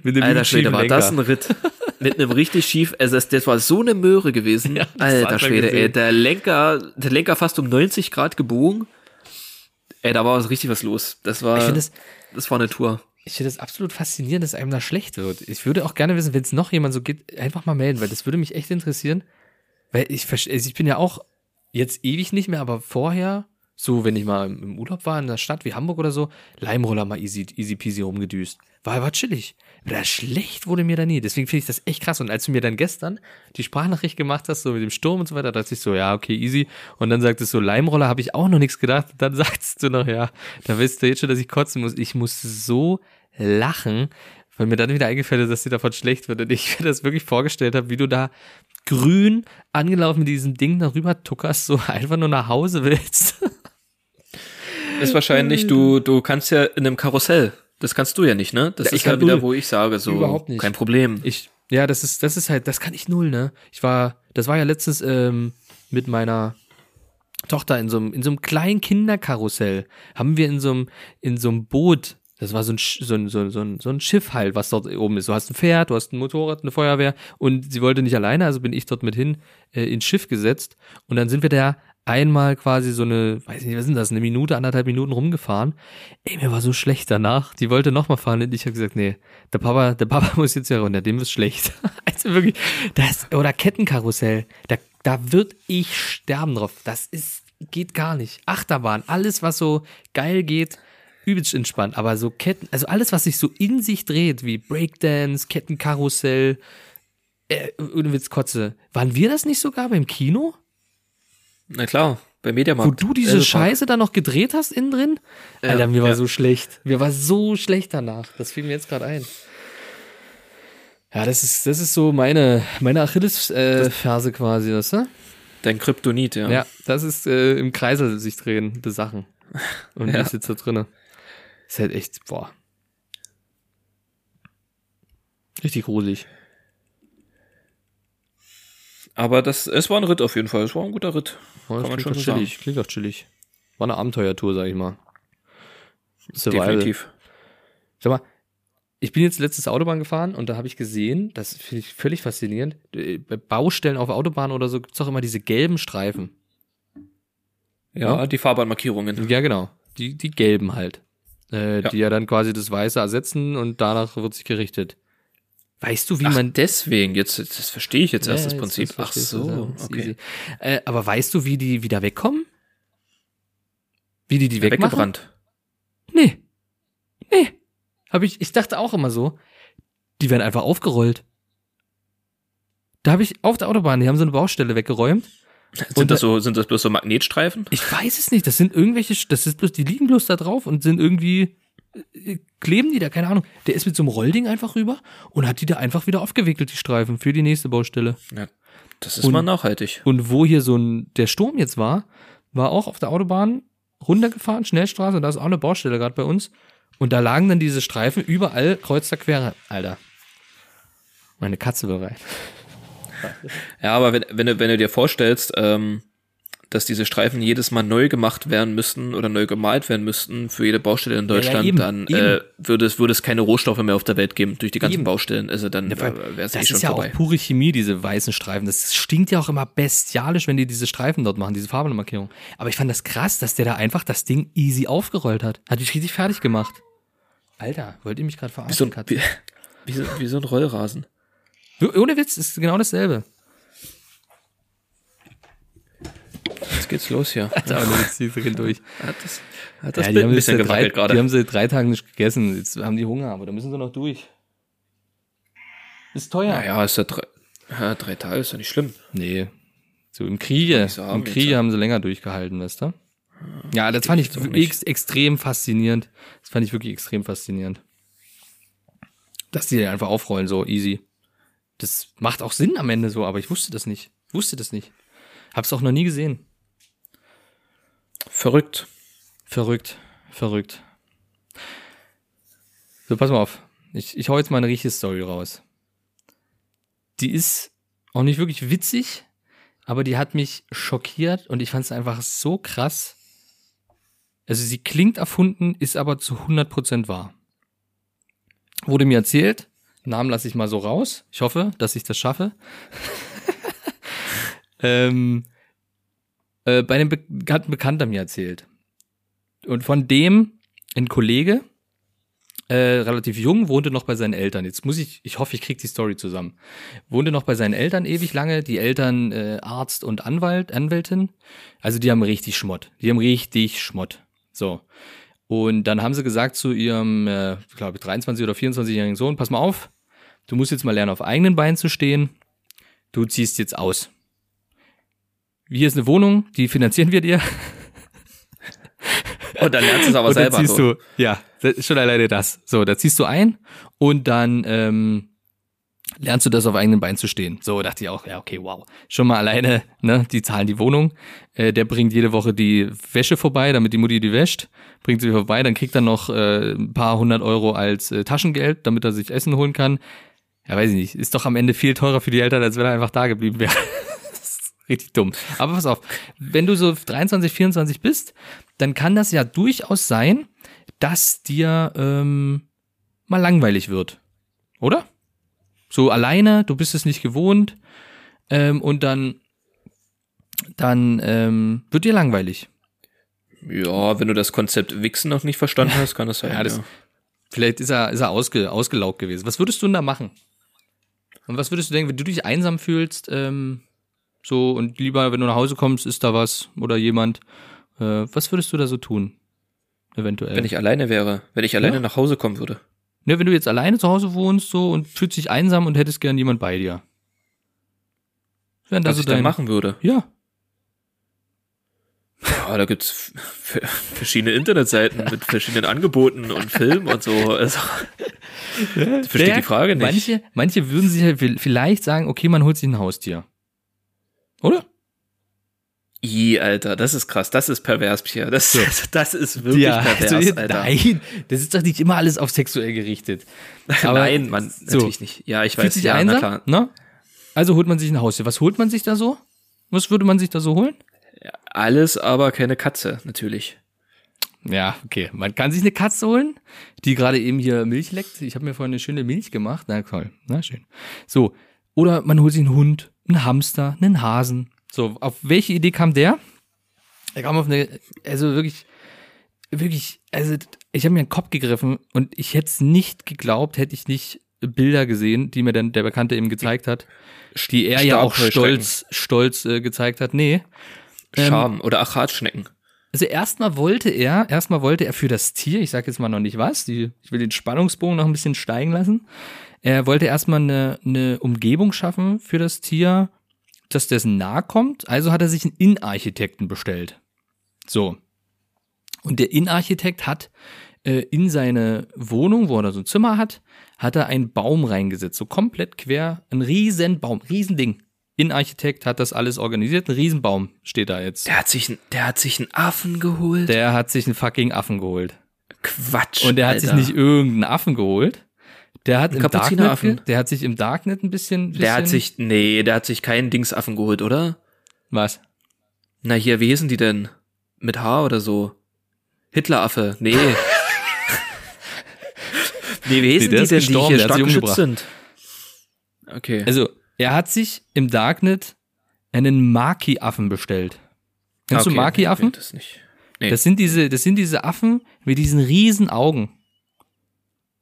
Mit einem Alter Schwede, war das ein Ritt. Mit einem richtig schief, also das war so eine Möhre gewesen. Ja, Alter Schwede, ey, der Lenker fast um 90 Grad gebogen. Ey, da war richtig was los. Das war eine Tour. Ich finde das absolut faszinierend, dass einem da schlecht wird. Ich würde auch gerne wissen, wenn es noch jemand so geht, einfach mal melden, weil das würde mich echt interessieren. Weil ich bin ja auch jetzt ewig nicht mehr, aber vorher, so wenn ich mal im Urlaub war in einer Stadt wie Hamburg oder so, Leimroller mal easy peasy rumgedüst. War chillig. Aber schlecht wurde mir da nie. Deswegen finde ich das echt krass. Und als du mir dann gestern die Sprachnachricht gemacht hast, so mit dem Sturm und so weiter, dachte ich so, ja, okay, easy. Und dann sagtest du, Leimroller, habe ich auch noch nichts gedacht. Und dann sagst du noch, ja, da weißt du jetzt schon, dass ich kotzen muss. Ich muss so lachen, weil mir dann wieder eingefällt, dass dir davon schlecht wird. Und ich mir das wirklich vorgestellt habe, wie du da grün angelaufen mit diesem Ding darüber tuckerst, so einfach nur nach Hause willst. Ist wahrscheinlich, du kannst ja in einem Karussell. Das kannst du ja nicht, ne? Das ja, ist ja halt wieder, wo ich sage, so, überhaupt nicht. Kein Problem. Das ist halt, das kann ich null, ne? Das war ja letztens mit meiner Tochter in so einem kleinen Kinderkarussell, haben wir in so einem Boot, das war so ein Schiff halt, was dort oben ist. Du hast ein Pferd, du hast ein Motorrad, eine Feuerwehr und sie wollte nicht alleine, also bin ich dort mit hin ins Schiff gesetzt und dann sind wir da einmal quasi so eine, weiß nicht, was sind das, eine Minute, 1,5 Minuten rumgefahren. Ey, mir war so schlecht danach. Die wollte nochmal fahren und ich habe gesagt, nee, der Papa muss jetzt ja runter, dem ist schlecht. Also wirklich, oder Kettenkarussell, da würde ich sterben drauf. Geht gar nicht. Achterbahn, alles, was so geil geht, übelst entspannt. Aber so Ketten, also alles, was sich so in sich dreht, wie Breakdance, Kettenkarussell, ohne Witz, Kotze. Waren wir das nicht sogar beim Kino? Na klar, bei Mediamarkt. Wo du diese Scheiße dann noch gedreht hast innen drin? Ja, Alter, mir war so schlecht. Mir war so schlecht danach. Das fiel mir jetzt gerade ein. Ja, das ist so meine Achillesferse quasi, weißt du? Dein Kryptonit, ja. Ja, das ist im Kreisel sich drehende Sachen. Und ja. Ich sitze da drinne. Ist halt echt, boah. Richtig gruselig. Aber es war ein Ritt auf jeden Fall. Es war ein guter Ritt. Ja, kann man schon sagen. Klingt auch chillig. War eine Abenteuertour, sag ich mal. Definitiv. Sag mal, ich bin jetzt letztes Autobahn gefahren und da habe ich gesehen, das finde ich völlig faszinierend, bei Baustellen auf Autobahnen oder so gibt es auch immer diese gelben Streifen. Ja, die Fahrbahnmarkierungen. Ja, genau. Die gelben halt. Die ja dann quasi das Weiße ersetzen und danach wird sich gerichtet. Weißt du, wie man deswegen, jetzt das verstehe ich jetzt erst das Prinzip. Ach so, okay. Aber weißt du, wie die wieder wegkommen? Wie die wegmachen? Weggebrannt. Nee. Ich dachte auch immer so, die werden einfach aufgerollt. Da habe ich auf der Autobahn, die haben so eine Baustelle weggeräumt. Sind das bloß so Magnetstreifen? Ich weiß es nicht, das sind irgendwelche, die liegen bloß da drauf und sind irgendwie kleben die da, keine Ahnung. Der ist mit so einem Rollding einfach rüber und hat die da einfach wieder aufgewickelt, die Streifen, für die nächste Baustelle. Ja, das ist mal nachhaltig. Und wo hier der Sturm jetzt war auch auf der Autobahn runtergefahren, Schnellstraße, und da ist auch eine Baustelle gerade bei uns. Und da lagen dann diese Streifen überall kreuz da quer. Alter. Meine Katze will rein. Ja, aber wenn du dir vorstellst, dass diese Streifen jedes Mal neu gemacht werden müssten oder neu gemalt werden müssten für jede Baustelle in Deutschland, dann eben. Würde es keine Rohstoffe mehr auf der Welt geben durch die ganzen eben. Baustellen. Also dann wäre es schon vorbei. Das ist ja auch pure Chemie, diese weißen Streifen. Das stinkt ja auch immer bestialisch, wenn die diese Streifen dort machen, diese Farbenmarkierung. Aber ich fand das krass, dass der da einfach das Ding easy aufgerollt hat. Hat mich richtig fertig gemacht. Alter, wollt ihr mich gerade verarschen? Wie so ein Rollrasen. Ohne Witz, ist genau dasselbe. Jetzt geht's los hier. Alter, jetzt ziehst du durch. Hat das ja, Bild ein bisschen gewackelt gerade. Die haben seit 3 Tagen nicht gegessen. Jetzt haben die Hunger, aber da müssen sie noch durch. Ist teuer. Naja, ist ja 3 Tage, ist ja nicht schlimm. Nee. So im Kriege haben sie länger durchgehalten, weißt du? Ja, das fand ich extrem faszinierend. Das fand ich wirklich extrem faszinierend. Dass die einfach aufrollen, so easy. Das macht auch Sinn am Ende so, aber ich wusste das nicht. Hab's auch noch nie gesehen. Verrückt. So, pass mal auf. Ich hau jetzt mal eine richtige Story raus. Die ist auch nicht wirklich witzig, aber die hat mich schockiert und ich fand es einfach so krass. Also sie klingt erfunden, ist aber zu 100% wahr. Wurde mir erzählt, Namen lasse ich mal so raus. Ich hoffe, dass ich das schaffe. Bei einem bekannten Bekannter mir erzählt. Und von dem ein Kollege, relativ jung, wohnte noch bei seinen Eltern. Jetzt muss ich hoffe, ich kriege die Story zusammen. Wohnte noch bei seinen Eltern ewig lange. Die Eltern Arzt und Anwältin. Also die haben richtig Schmott. So. Und dann haben sie gesagt zu ihrem, glaube ich, 23- oder 24-jährigen Sohn, pass mal auf, du musst jetzt mal lernen, auf eigenen Beinen zu stehen. Du ziehst jetzt aus. Hier ist eine Wohnung, die finanzieren wir dir. Und dann lernst du es aber selber. Ziehst so. Ja, schon alleine das. So, da ziehst du ein und dann lernst du das auf eigenen Beinen zu stehen. So, dachte ich auch, ja, okay, wow. Schon mal alleine, ne, die zahlen die Wohnung. Der bringt jede Woche die Wäsche vorbei, damit die Mutti die wäscht. Bringt sie vorbei, dann kriegt er noch ein paar 100 Euro als Taschengeld, damit er sich Essen holen kann. Ja, weiß ich nicht. Ist doch am Ende viel teurer für die Eltern, als wenn er einfach da geblieben wäre. Richtig dumm. Aber pass auf, wenn du so 23, 24 bist, dann kann das ja durchaus sein, dass dir mal langweilig wird. Oder? So alleine, du bist es nicht gewohnt und dann wird dir langweilig. Ja, wenn du das Konzept Wichsen noch nicht verstanden hast, kann das sein. Ja, vielleicht ist er ausgelaugt gewesen. Was würdest du denn da machen? Und was würdest du denken, wenn du dich einsam fühlst, so, und lieber, wenn du nach Hause kommst, ist da was oder jemand. Was würdest du da so tun? Eventuell. Wenn ich alleine wäre, wenn ich alleine nach Hause kommen würde. Ne, wenn du jetzt alleine zu Hause wohnst so und fühlst dich einsam und hättest gern jemand bei dir. Was ich dann machen würde? Ja. Ja, da gibt's verschiedene Internetseiten mit verschiedenen Angeboten und Filmen und so. Also, ich verstehe die Frage nicht. Manche würden sich halt vielleicht sagen, okay, man holt sich ein Haustier. Oder? I, Alter, das ist krass, das ist pervers, Pierre. Das ist wirklich pervers, also, Alter. Nein, das ist doch nicht immer alles auf sexuell gerichtet. Aber nein, man, natürlich nicht. Ja, ich weiß, ja, einsam? Na klar. Ne? Also holt man sich ein Haustier. Was holt man sich da so? Was würde man sich da so holen? Ja, alles, aber keine Katze, natürlich. Ja, okay. Man kann sich eine Katze holen, die gerade eben hier Milch leckt. Ich habe mir vorhin eine schöne Milch gemacht. Na toll, na schön. So, oder man holt sich einen Hund, einen Hamster, einen Hasen. So, auf welche Idee kam der? Er kam auf eine, also wirklich, also ich habe mir einen Kopf gegriffen und ich hätte es nicht geglaubt, hätte ich nicht Bilder gesehen, die mir dann der Bekannte eben gezeigt hat, die er ja auch stolz gezeigt hat. Nee. Scham oder Achatschnecken. Also erstmal wollte er für das Tier, ich sage jetzt mal noch nicht was, ich will den Spannungsbogen noch ein bisschen steigen lassen. Er wollte erstmal eine Umgebung schaffen für das Tier, dass dessen nahe kommt. Also hat er sich einen Innenarchitekten bestellt. So. Und der Innenarchitekt hat in seine Wohnung, wo er so ein Zimmer hat, hat er einen Baum reingesetzt. So komplett quer. Ein riesen Baum. Riesending. Innenarchitekt hat das alles organisiert. Ein Riesenbaum steht da jetzt. Der hat sich einen Affen geholt. Der hat sich einen fucking Affen geholt. Quatsch, und der hat sich nicht irgendeinen Affen geholt. Der hat sich im Darknet ein bisschen. Der hat sich keinen Dingsaffen geholt, oder? Was? Na hier, wie hießen die denn? Mit H oder so? Hitleraffe, nee. Nee, wie hießen die denn, die hier stark geschützt sind? Okay. Also, er hat sich im Darknet einen Maki-Affen bestellt. Kennst du Maki-Affen? Das nicht. Nee. Das sind diese Affen mit diesen riesen Augen.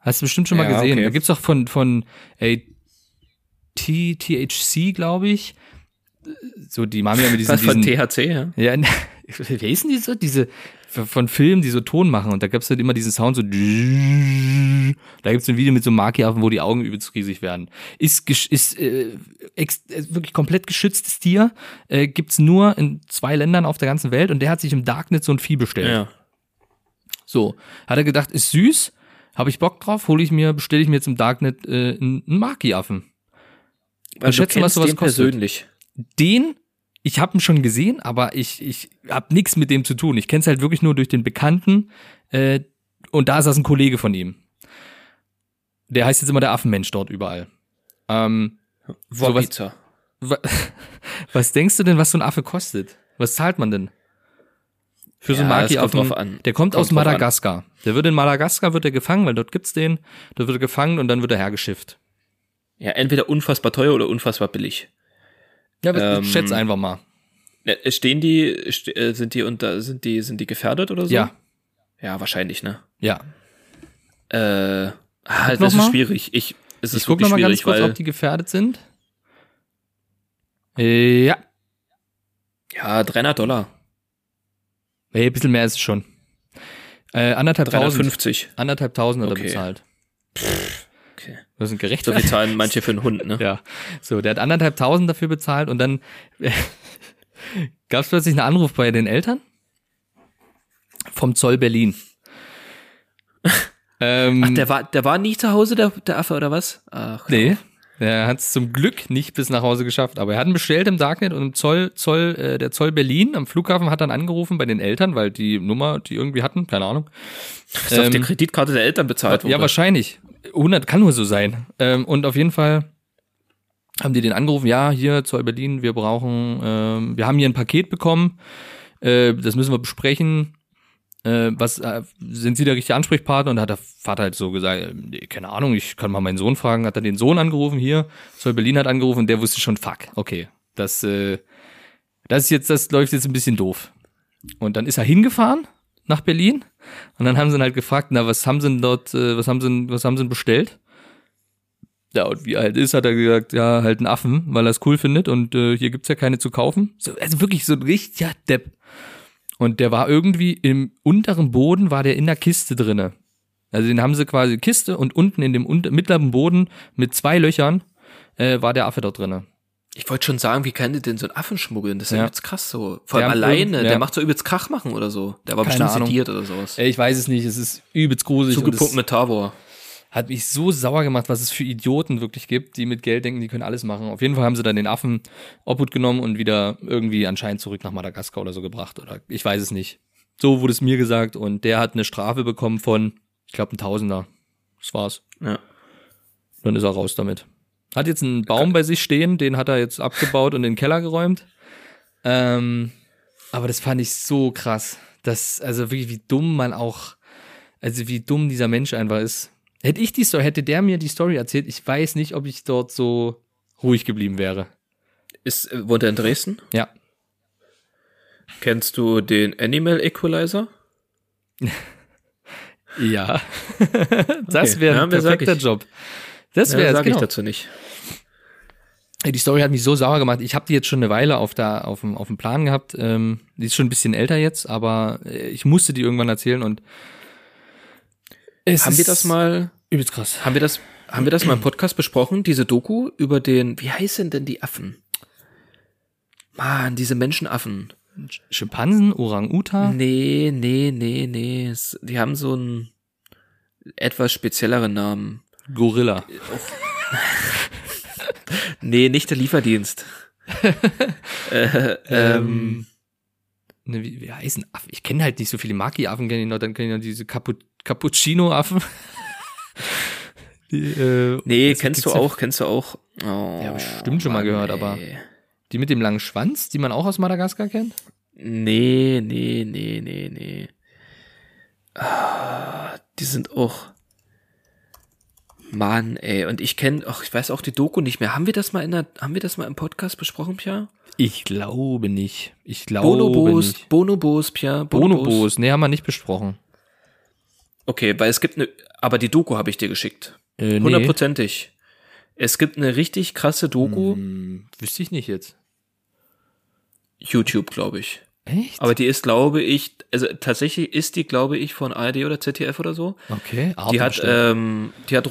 Hast du bestimmt schon mal gesehen. Okay. Da gibt's doch von THC, glaube ich. So, die machen ja mit diesen... Von THC, ja? Ja, wie hießen die so? Diese von Filmen, die so Ton machen. Und da gab's halt immer diesen Sound so... Da gibt's ein Video mit so einem Maki-Affen, wo die Augen übelst riesig werden. Ist wirklich komplett geschütztes Tier. Gibt's nur in 2 Ländern auf der ganzen Welt. Und der hat sich im Darknet so ein Vieh bestellt. Ja. So. Hat er gedacht, ist süß. Habe ich Bock drauf, bestelle ich mir jetzt im Darknet einen Maki-Affen. Und schätze, was sowas kostet. Persönlich. Ich habe ihn schon gesehen, aber ich habe nichts mit dem zu tun. Ich kenne es halt wirklich nur durch den Bekannten. Und da saß ein Kollege von ihm. Der heißt jetzt immer der Affenmensch dort überall. Wobitzer. Was denkst du denn, was so ein Affe kostet? Was zahlt man denn? Für so einen Maki auf drauf an. Der kommt aus Madagaskar. Der wird in Madagaskar wird er gefangen, weil dort gibt's den. Da wird er gefangen und dann wird er hergeschifft. Ja, entweder unfassbar teuer oder unfassbar billig. Ja, schätz einfach mal. Sind die gefährdet oder so? Ja. Ja, wahrscheinlich, ne? Ja. Das ist schwierig. Ich guck nochmal ganz kurz, ob die gefährdet sind. Ja. Ja, $300. Ein bisschen mehr ist es schon. 1.550. 1.500 hat er bezahlt. Pff, okay. Das sind gerecht. So viel zahlen manche für einen Hund, ne? Ja. So, der hat 1.500 dafür bezahlt und dann gab es plötzlich einen Anruf bei den Eltern vom Zoll Berlin. Ach, der war nie zu Hause, der Affe, oder was? Ach, nee. Er hat es zum Glück nicht bis nach Hause geschafft, aber er hat ihn bestellt im Darknet und im der Zoll Berlin am Flughafen hat dann angerufen bei den Eltern, weil die Nummer, die irgendwie hatten, keine Ahnung. Ist auf der Kreditkarte der Eltern bezahlt worden. Ja, wahrscheinlich. 100 kann nur so sein. Und auf jeden Fall haben die den angerufen, ja, hier Zoll Berlin, wir haben hier ein Paket bekommen, das müssen wir besprechen. Sind Sie der richtige Ansprechpartner? Und da hat der Vater halt so gesagt, nee, keine Ahnung, ich kann mal meinen Sohn fragen. Hat er den Sohn angerufen, hier, Zoll Berlin hat angerufen, und der wusste schon, fuck, okay, das läuft jetzt ein bisschen doof. Und dann ist er hingefahren nach Berlin und dann haben sie ihn halt gefragt, na, was haben sie denn bestellt? Ja, und wie er halt ist, hat er gesagt, ja, halt einen Affen, weil er es cool findet und hier gibt's ja keine zu kaufen. So, also wirklich so ein richtiger Depp. Und der war irgendwie im unteren Boden, war der in der Kiste drinne. Also den haben sie quasi Kiste und unten in dem mittleren Boden mit 2 Löchern war der Affe dort drinne. Ich wollte schon sagen, wie kann der denn so einen Affen schmuggeln? Das ist ja übelst krass so. Vor allem alleine, der macht so übelst Krach machen oder so. Der war bestimmt sediert oder sowas. Ich weiß es nicht, es ist übelst gruselig. Zugepumpt mit Tavor. Hat mich so sauer gemacht, was es für Idioten wirklich gibt, die mit Geld denken, die können alles machen. Auf jeden Fall haben sie dann den Affen Obhut genommen und wieder irgendwie anscheinend zurück nach Madagaskar oder so gebracht. Oder ich weiß es nicht. So wurde es mir gesagt. Und der hat eine Strafe bekommen von, ich glaube, 1.000er. Das war's. Ja. Dann ist er raus damit. Hat jetzt einen Baum bei sich stehen, den hat er jetzt abgebaut und in den Keller geräumt. Aber das fand ich so krass. Also wirklich, wie dumm dieser Mensch einfach ist. Hätte der mir die Story erzählt, ich weiß nicht, ob ich dort so ruhig geblieben wäre. Wohnt er in Dresden? Ja. Kennst du den Animal Equalizer? Ja. Das wäre ein perfekter Job. Das wäre jetzt, genau. Ich dazu nicht. Die Story hat mich so sauer gemacht. Ich habe die jetzt schon eine Weile auf dem Plan gehabt. Die ist schon ein bisschen älter jetzt, aber ich musste die irgendwann erzählen und übelst krass. Haben wir das mal im Podcast besprochen, diese Doku über wie heißen denn die Affen? Mann, diese Menschenaffen. Schimpansen, Orang-Utan? Nee. Die haben so einen etwas spezielleren Namen. Gorilla. Nee, nicht der Lieferdienst. Wie heißen Affen? Ich kenne halt nicht so viele Maki-Affen, kenne ich noch, dann kenne ich noch diese Cappuccino-Affen. Kennst du auch. Oh, ja, bestimmt schon mal gehört, aber die mit dem langen Schwanz, die man auch aus Madagaskar kennt? Nee. Ah, die sind auch... Mann, ey, und ich weiß auch die Doku nicht mehr. Haben wir das mal im Podcast besprochen, Pia? Ich glaube nicht. Bonobos, Pia. Bonobos, nee, haben wir nicht besprochen. Okay, weil es gibt aber die Doku habe ich dir geschickt. Hundertprozentig. Nee. Es gibt eine richtig krasse Doku. Wüsste ich nicht jetzt. YouTube, glaube ich. Echt? Aber die ist, glaube ich, also tatsächlich ist die, glaube ich, von ARD oder ZDF oder so. Okay. Die hat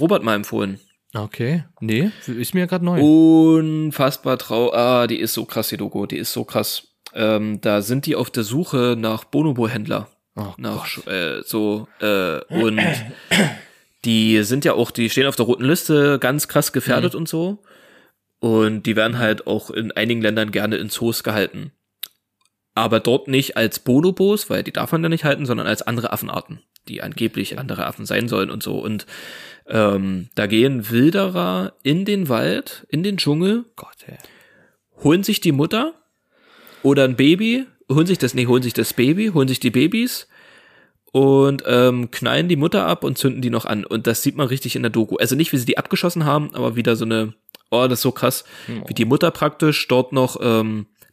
Robert mal empfohlen. Okay. Nee, ist mir gerade neu. Unfassbar traurig. Ah, die ist so krass, die Doku. Die ist so krass. Da sind die auf der Suche nach Bonobo-Händler. Oh, und die sind ja auch, die stehen auf der roten Liste, ganz krass gefährdet und so. Und die werden halt auch in einigen Ländern gerne in Zoos gehalten. Aber dort nicht als Bonobos, weil die darf man ja nicht halten, sondern als andere Affenarten. die angeblich andere Affen sein sollen und so. Und da gehen Wilderer in den Wald, in den Dschungel, holen sich die Mutter oder ein Baby, holen sich die Babys und knallen die Mutter ab und zünden die noch an. Und das sieht man richtig in der Doku. Also nicht, wie sie die abgeschossen haben, aber wieder so eine, oh, das ist so krass, wie die Mutter praktisch dort noch,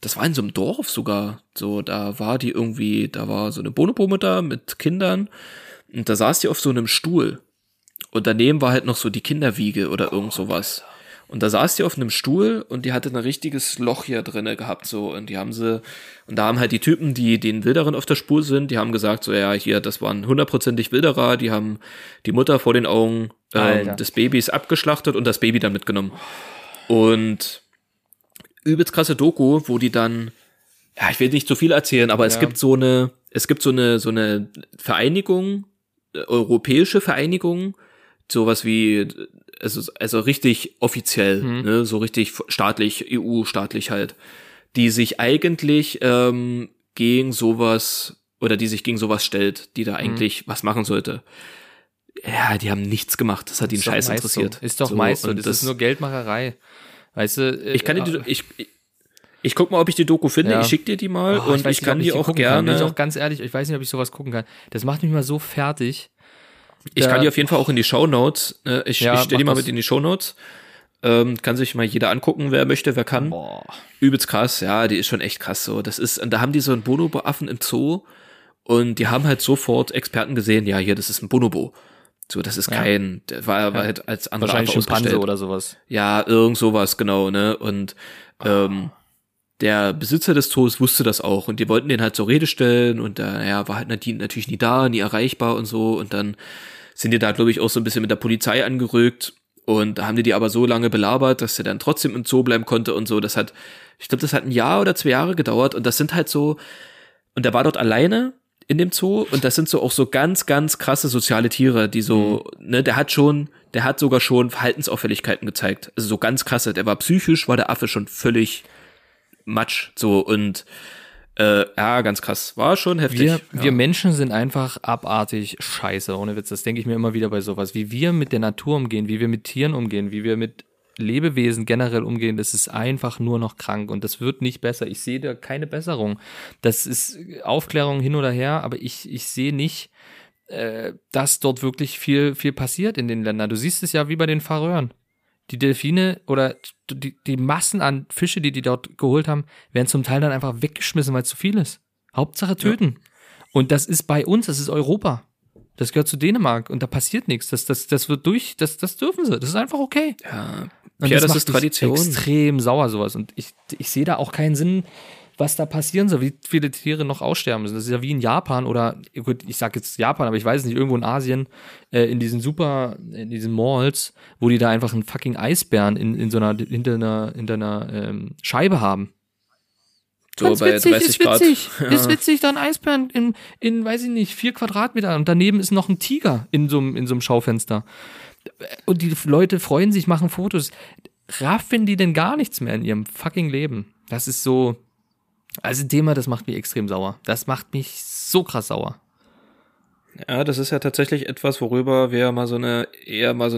das war in so einem Dorf sogar, so, da war die irgendwie, da war so eine Bonobo-Mutter mit Kindern und da saß die auf so einem Stuhl und daneben war halt noch so die Kinderwiege oder irgend sowas. Und da saß die auf einem Stuhl und die hatte ein richtiges Loch hier drinne gehabt, so, und die haben sie, und da haben halt die Typen, die den Wilderern auf der Spur sind, die haben gesagt, so, ja, hier, das waren 100% Wilderer, die haben die Mutter vor den Augen des Babys abgeschlachtet und das Baby dann mitgenommen. Und übelst krasse Doku, wo die dann, ja, ich will nicht zu viel erzählen, aber es gibt so eine Vereinigung, europäische Vereinigung, sowas wie, also richtig offiziell, ne, so richtig staatlich, EU-staatlich halt, die sich eigentlich gegen sowas, oder die sich gegen sowas stellt, die da eigentlich was machen sollte. Ja, die haben nichts gemacht, das hat ihnen scheiß interessiert. Ist doch meist so, und das ist nur Geldmacherei. Weißt du, ich guck mal, ob ich die Doku finde, ich schick dir die mal und ich kann die auch gerne. Bin ich auch ganz ehrlich, ich weiß nicht, ob ich sowas gucken kann. Das macht mich mal so fertig. Ich kann die auf jeden Fall auch in die Shownotes, ich stelle die mal mit in die Shownotes, kann sich mal jeder angucken, wer möchte, wer kann. Boah. Übelst krass, ja, die ist schon echt krass so. Das ist, und da haben die so einen Bonobo-Affen im Zoo und die haben halt sofort Experten gesehen, ja, hier, das ist ein Bonobo. So, das ist kein, war halt als andere Affe ausgestellt. Oder sowas. Ja, irgend sowas, genau, ne, und der Besitzer des Zoos wusste das auch und die wollten den halt zur Rede stellen und naja, war halt natürlich nie da, nie erreichbar und so, und dann sind die da, glaube ich, auch so ein bisschen mit der Polizei angerückt und da haben die aber so lange belabert, dass der dann trotzdem im Zoo bleiben konnte und so, das hat ein Jahr oder 2 Jahre gedauert und das sind halt so, und der war dort alleine in dem Zoo und das sind so auch so ganz, ganz krasse soziale Tiere, die so, ne, der hat sogar schon Verhaltensauffälligkeiten gezeigt, also so ganz krasse, psychisch war der Affe schon völlig Matsch, so, und ganz krass, war schon heftig. Wir Menschen sind einfach abartig scheiße, ohne Witz, das denke ich mir immer wieder bei sowas, wie wir mit der Natur umgehen, wie wir mit Tieren umgehen, wie wir mit Lebewesen generell umgehen, das ist einfach nur noch krank und das wird nicht besser, ich sehe da keine Besserung, das ist Aufklärung hin oder her, aber ich sehe nicht, dass dort wirklich viel passiert in den Ländern, du siehst es ja wie bei den Färöern. Die Delfine oder die Massen an Fische, die dort geholt haben, werden zum Teil dann einfach weggeschmissen, weil es zu viel ist. Hauptsache töten. Ja. Und das ist bei uns, das ist Europa. Das gehört zu Dänemark und da passiert nichts. Das wird durch, das dürfen sie. Das ist einfach okay. Ja, und das ist Tradition. Extrem sauer sowas. Und ich sehe da auch keinen Sinn, was da passieren soll, wie viele Tiere noch aussterben müssen. Das ist ja wie in Japan oder, gut, ich sag jetzt Japan, aber ich weiß nicht, irgendwo in Asien, in diesen Malls, wo die da einfach einen fucking Eisbären hinter einer Scheibe haben. So ganz bei witzig, 30 ist Grad. Witzig, ja. Ist witzig, da ein Eisbären in, weiß ich nicht, 4 Quadratmeter und daneben ist noch ein Tiger in so einem Schaufenster. Und die Leute freuen sich, machen Fotos. Raffen die denn gar nichts mehr in ihrem fucking Leben? Das ist so... Also ein Thema, das macht mich extrem sauer. Das macht mich so krass sauer. Ja, das ist ja tatsächlich etwas, worüber wir mal so eine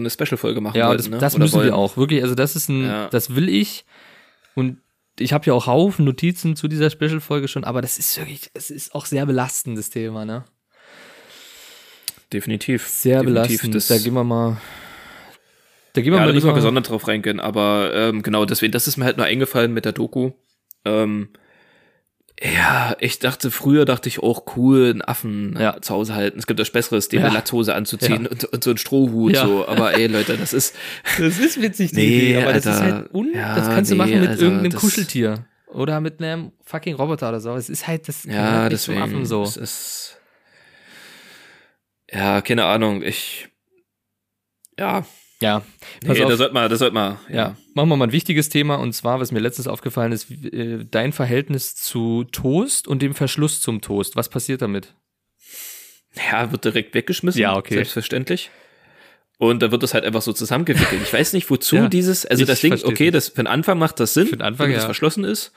Special-Folge machen wollten. Ja, das müssen wir auch, wirklich. Also das ist das will ich. Und ich habe ja auch Haufen Notizen zu dieser Special-Folge schon, aber das ist wirklich, es ist auch sehr belastendes Thema, ne? Definitiv. Sehr belastend. Da gehen wir mal... Da müssen wir gesondert drauf reingehen, aber genau, deswegen, das ist mir halt nur eingefallen mit der Doku. Ja, früher dachte ich auch, cool, einen Affen zu Hause halten. Es gibt was Besseres, dem eine Latzhose anzuziehen und so einen Strohhut. Ja. So. Aber ey, Leute, das ist witzig, die Idee. Aber das ist halt das kannst du machen mit irgendeinem Kuscheltier. Oder mit einem fucking Roboter oder so. Es ist halt, das kann man nicht zum Affen so. Es ist, ja, keine Ahnung. Das sollte man. Ja. Machen wir mal ein wichtiges Thema, und zwar, was mir letztens aufgefallen ist, dein Verhältnis zu Toast und dem Verschluss zum Toast. Was passiert damit? Ja, wird direkt weggeschmissen. Ja, okay. Selbstverständlich. Und da wird das halt einfach so zusammengewickelt. Ich weiß nicht, wozu dieses, also das Ding, okay, das für den Anfang macht das Sinn, wenn es verschlossen ist.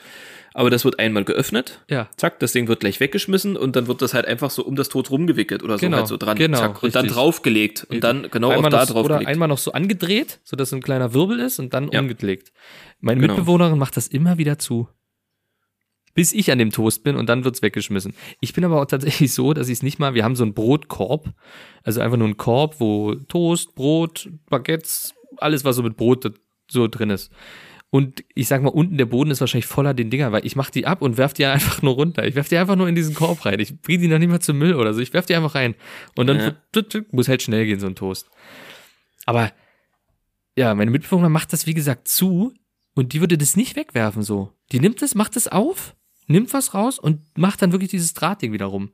aber das wird einmal geöffnet, ja, zack, das Ding wird gleich weggeschmissen und dann wird das halt einfach so um das Tod rumgewickelt oder so, genau, halt so dran, genau, zack, richtig, und dann draufgelegt und dann genau einmal auch da draufgelegt. Oder einmal noch so angedreht, sodass ein kleiner Wirbel ist und dann umgelegt. Meine Mitbewohnerin macht das immer wieder zu, bis ich an dem Toast bin und dann wird's weggeschmissen. Ich bin aber auch tatsächlich so, dass ich es nicht mal, wir haben so einen Brotkorb, also einfach nur einen Korb, wo Toast, Brot, Baguettes, alles was so mit Brot so drin ist. Und ich sag mal, unten der Boden ist wahrscheinlich voller den Dinger, weil ich mach die ab und werf die einfach nur runter. Ich werf die einfach nur in diesen Korb rein. Ich bring die noch nicht mal zum Müll oder so. Ich werf die einfach rein. Und dann muss halt schnell gehen, so ein Toast. Aber ja, meine Mitbewohnerin macht das, wie gesagt, zu und die würde das nicht wegwerfen so. Die nimmt das, macht das auf, nimmt was raus und macht dann wirklich dieses Drahtding wieder rum.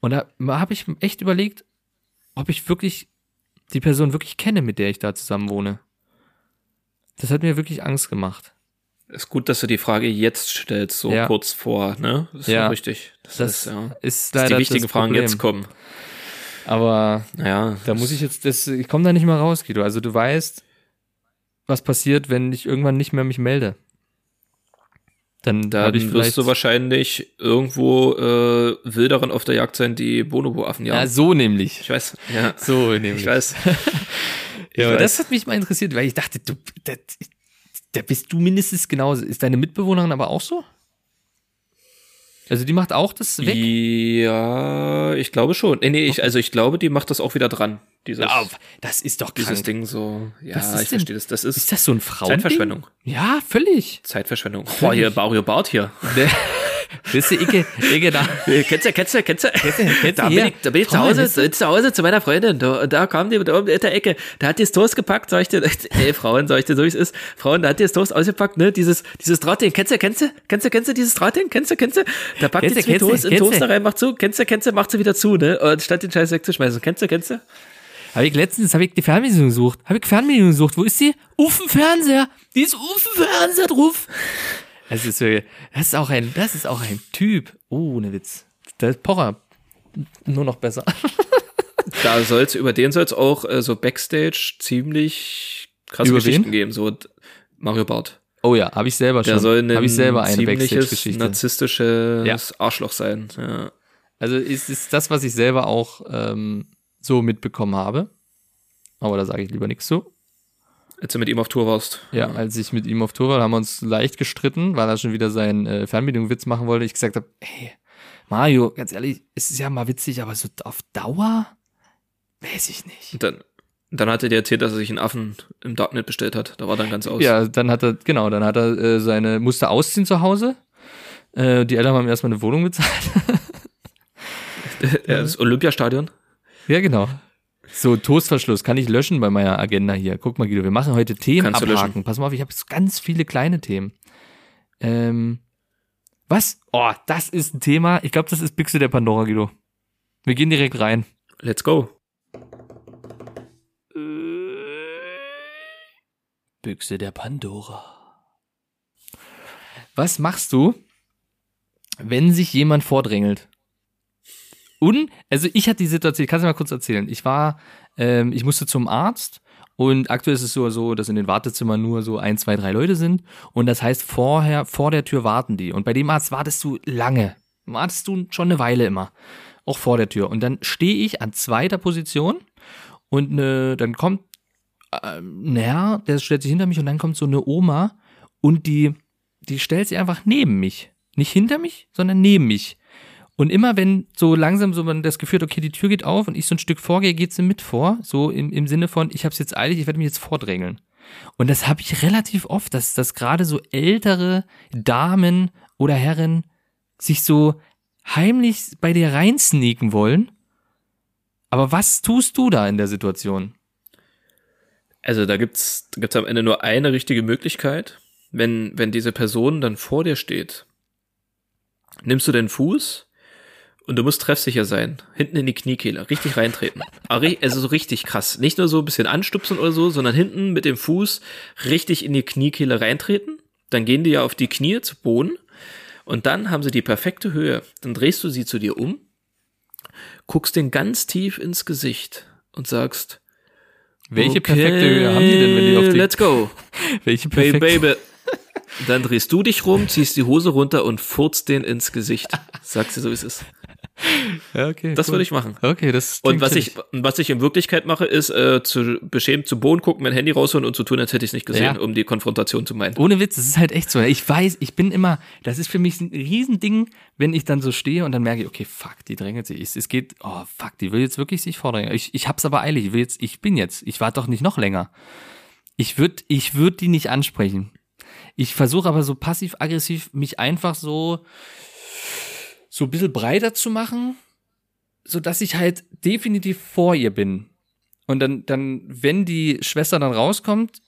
Und da habe ich echt überlegt, ob ich wirklich die Person wirklich kenne, mit der ich da zusammen wohne. Das hat mir wirklich Angst gemacht. Ist gut, dass du die Frage jetzt stellst, so kurz vor, ne? Das ist ja richtig. Das ist leider dass die wichtigen Fragen jetzt kommen. Aber naja, da muss ich jetzt, ich komme da nicht mehr raus, Guido. Also du weißt, was passiert, wenn ich irgendwann nicht mehr mich melde. Dann dadurch wirst du wahrscheinlich irgendwo Wilderen auf der Jagd sein, die Bonobo-Affen jagen. Ja, so nämlich. Ich weiß. Ja. So nämlich. Ich weiß. Ja, aber das hat mich mal interessiert, weil ich dachte, da bist du mindestens genauso. Ist deine Mitbewohnerin aber auch so? Also die macht auch das weg? Ja, ich glaube schon. Ich glaube, die macht das auch wieder dran. Das ist doch krank. Dieses Ding so. Ja, ich verstehe das. Das ist das so ein Frauending? Zeitverschwendung. Ja, völlig. Zeitverschwendung. Boah, hier, Barrio Bart hier. Wisst ihr, Icke da. Kennst du? Da bin ich zu Hause zu meiner Freundin. Da kam die mit oben in der Ecke. Da hat die das Toast gepackt, sag ich dir. Ey, Frauen, sag ich dir, so wie es ist. Frauen, da hat die das Toast ausgepackt, ne? Dieses Drahtding. Kennst du dieses Drahtding? Kennst du? Da packt die zwei Toast in den Toaster rein, macht zu. Kennst du? Macht sie wieder zu, ne? Und statt den Scheiß wegzuschmeißen. Kennst du? Letztens habe ich die Fernbedienung gesucht. Wo ist die? Auf dem Fernseher. Die ist auf dem Fernseher drauf. Das ist auch ein Typ. Ohne Witz. Der ist Pocher. Nur noch besser. Über den soll's auch so Backstage ziemlich krasse Geschichten geben. So Mario Barth. Oh ja, habe ich selber schon. Der soll eine ziemliches narzisstisches Arschloch sein. Ja. Also ist das, was ich selber auch so mitbekommen habe. Aber da sage ich lieber nichts zu. Als du mit ihm auf Tour warst. Ja, als ich mit ihm auf Tour war, haben wir uns leicht gestritten, weil er schon wieder seinen Fernbedienungswitz machen wollte. Ich gesagt habe, hey, Mario, ganz ehrlich, es ist ja mal witzig, aber so auf Dauer weiß ich nicht. Und dann hat er dir erzählt, dass er sich einen Affen im Darknet bestellt hat. Da war dann ganz aus. Ja, dann hat er seine Muster ausziehen zu Hause. Die Eltern haben erstmal eine Wohnung bezahlt. Das Olympiastadion. Ja, genau. So, Toastverschluss kann ich löschen bei meiner Agenda hier. Guck mal, Guido, wir machen heute Themen abhaken. Pass mal auf, ich habe ganz viele kleine Themen. Was? Oh, das ist ein Thema. Ich glaube, das ist Büchse der Pandora, Guido. Wir gehen direkt rein. Let's go. Büchse der Pandora. Was machst du, wenn sich jemand vordrängelt? Also ich hatte die Situation, kannst du mal kurz erzählen, ich musste zum Arzt und aktuell ist es so, dass in den Wartezimmern nur so 1, 2, 3 Leute sind und das heißt vor der Tür warten die und bei dem Arzt wartest du schon eine Weile immer, auch vor der Tür und dann stehe ich an zweiter Position und dann kommt ein Herr, der stellt sich hinter mich und dann kommt so eine Oma und die stellt sich einfach neben mich, nicht hinter mich, sondern neben mich. Und immer wenn so langsam so man das Gefühl hat, okay, die Tür geht auf und ich so ein Stück vorgehe, geht sie mit vor, so im Sinne von, ich hab's jetzt eilig, ich werde mich jetzt vordrängeln. Und das habe ich relativ oft, dass gerade so ältere Damen oder Herren sich so heimlich bei dir reinsneaken wollen. Aber was tust du da in der Situation? Also da gibt's am Ende nur eine richtige Möglichkeit, wenn diese Person dann vor dir steht. Nimmst du den Fuß? Und du musst treffsicher sein. Hinten in die Kniekehle. Richtig reintreten. Also so richtig krass. Nicht nur so ein bisschen anstupsen oder so, sondern hinten mit dem Fuß richtig in die Kniekehle reintreten. Dann gehen die ja auf die Knie zu Boden. Und dann haben sie die perfekte Höhe. Dann drehst du sie zu dir um, guckst denen ganz tief ins Gesicht und sagst, welche perfekte Höhe haben die denn, wenn die auf die... Let's go. Welche perfekte... Hey, Baby. Dann drehst du dich rum, ziehst die Hose runter und furzt den ins Gesicht. Sagst du, so wie es ist. Ja, okay, das cool. Würde ich machen. Okay, das und was ich in Wirklichkeit mache, ist beschämt zu Boden gucken, mein Handy rausholen und zu tun, als hätte ich es nicht gesehen, ja. Um die Konfrontation zu meiden. Ohne Witz, das ist halt echt so. Ich weiß, ich bin immer, das ist für mich ein Riesending, wenn ich dann so stehe und dann merke ich, okay, fuck, die drängelt sich. Es geht, oh fuck, die will jetzt wirklich sich vordrängen. Ich hab's aber eilig, ich warte doch nicht noch länger. Ich würde die nicht ansprechen. Ich versuche aber so passiv-aggressiv mich einfach so ein bisschen breiter zu machen, sodass ich halt definitiv vor ihr bin. Und dann, wenn die Schwester dann rauskommt,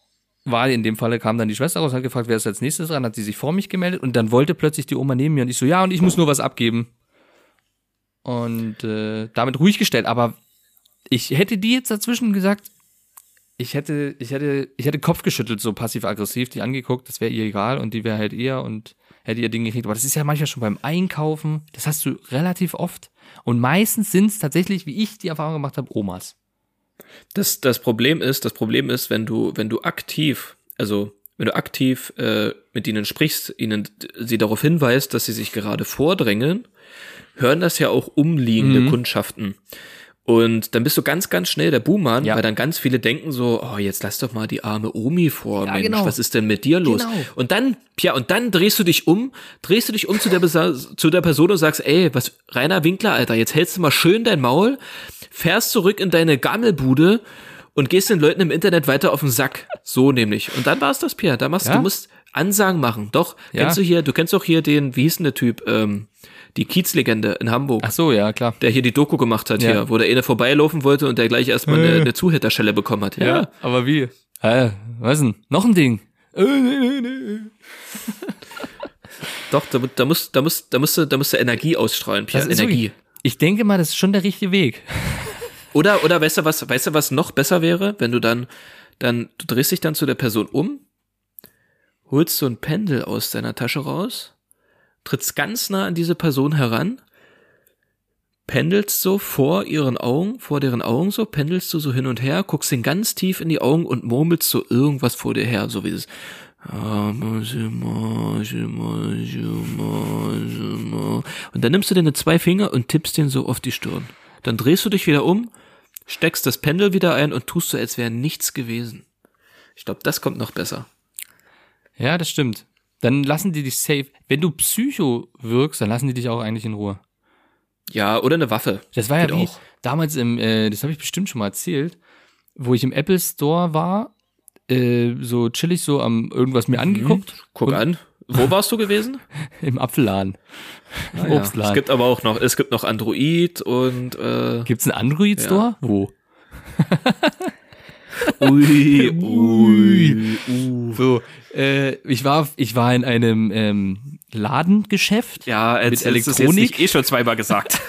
in dem Falle kam dann die Schwester raus, hat gefragt, wer ist als nächstes dran, hat sie sich vor mich gemeldet und dann wollte plötzlich die Oma neben mir und ich so, ja, und ich muss nur was abgeben. Und damit ruhig gestellt, aber ich hätte die jetzt dazwischen gesagt, ich hätte Kopf geschüttelt, so passiv-aggressiv, die angeguckt, das wäre ihr egal und die wäre halt ihr und hätte ihr Ding gekriegt. Aber das ist ja manchmal schon beim Einkaufen, das hast du relativ oft. Und meistens sind es tatsächlich, wie ich die Erfahrung gemacht habe, Omas. Das Problem ist, wenn du aktiv mit ihnen sprichst, sie darauf hinweist, dass sie sich gerade vordrängeln, hören das ja auch umliegende Kundschaften. Und dann bist du ganz, ganz schnell der Buhmann, ja. Weil dann ganz viele denken so, oh, jetzt lass doch mal die arme Omi vor, ja, Mensch, genau. Was ist denn mit dir los? Genau. Und dann, drehst du dich um zu der Person und sagst, ey, was, Rainer Winkler, Alter, jetzt hältst du mal schön dein Maul, fährst zurück in deine Gammelbude und gehst den Leuten im Internet weiter auf den Sack. So nämlich. Und dann war es das, Pierre. Du musst Ansagen machen. Doch, ja. Du kennst doch hier den, wie hieß denn der Typ, die Kiezlegende in Hamburg. Ach so, ja, klar. Der hier die Doku gemacht hat, ja. Hier, wo der eine vorbeilaufen wollte und der gleich erstmal eine Zuhälterschelle bekommen hat. Ja, ja. Aber wie? Was denn? Noch ein Ding? Doch, da musst du Energie ausstrahlen, Pierre. Energie. Ich denke mal, das ist schon der richtige Weg. Oder weißt du, was noch besser wäre, wenn du dann, du drehst dich dann zu der Person um, holst so ein Pendel aus deiner Tasche raus, trittst ganz nah an diese Person heran, pendelst so vor deren Augen so, pendelst du so hin und her, guckst ihn ganz tief in die Augen und murmelst so irgendwas vor dir her, so wie dieses und dann nimmst du deine zwei Finger und tippst den so auf die Stirn. Dann drehst du dich wieder um, steckst das Pendel wieder ein und tust so, als wäre nichts gewesen. Ich glaube, das kommt noch besser. Ja, das stimmt. Dann lassen die dich safe. Wenn du Psycho wirkst, dann lassen die dich auch eigentlich in Ruhe. Ja, oder eine Waffe. Das war ja wie damals das habe ich bestimmt schon mal erzählt, wo ich im Apple Store war, so chillig so am irgendwas mir angeguckt. Guck an. Wo warst du gewesen? Im Apfelladen. Im Obstladen. Es gibt aber auch noch, Android und gibt's einen Android-Store? Ja. Wo? Ui. So, ich war in einem Ladengeschäft. Ja, mit Elektronik. Das schon zweimal gesagt.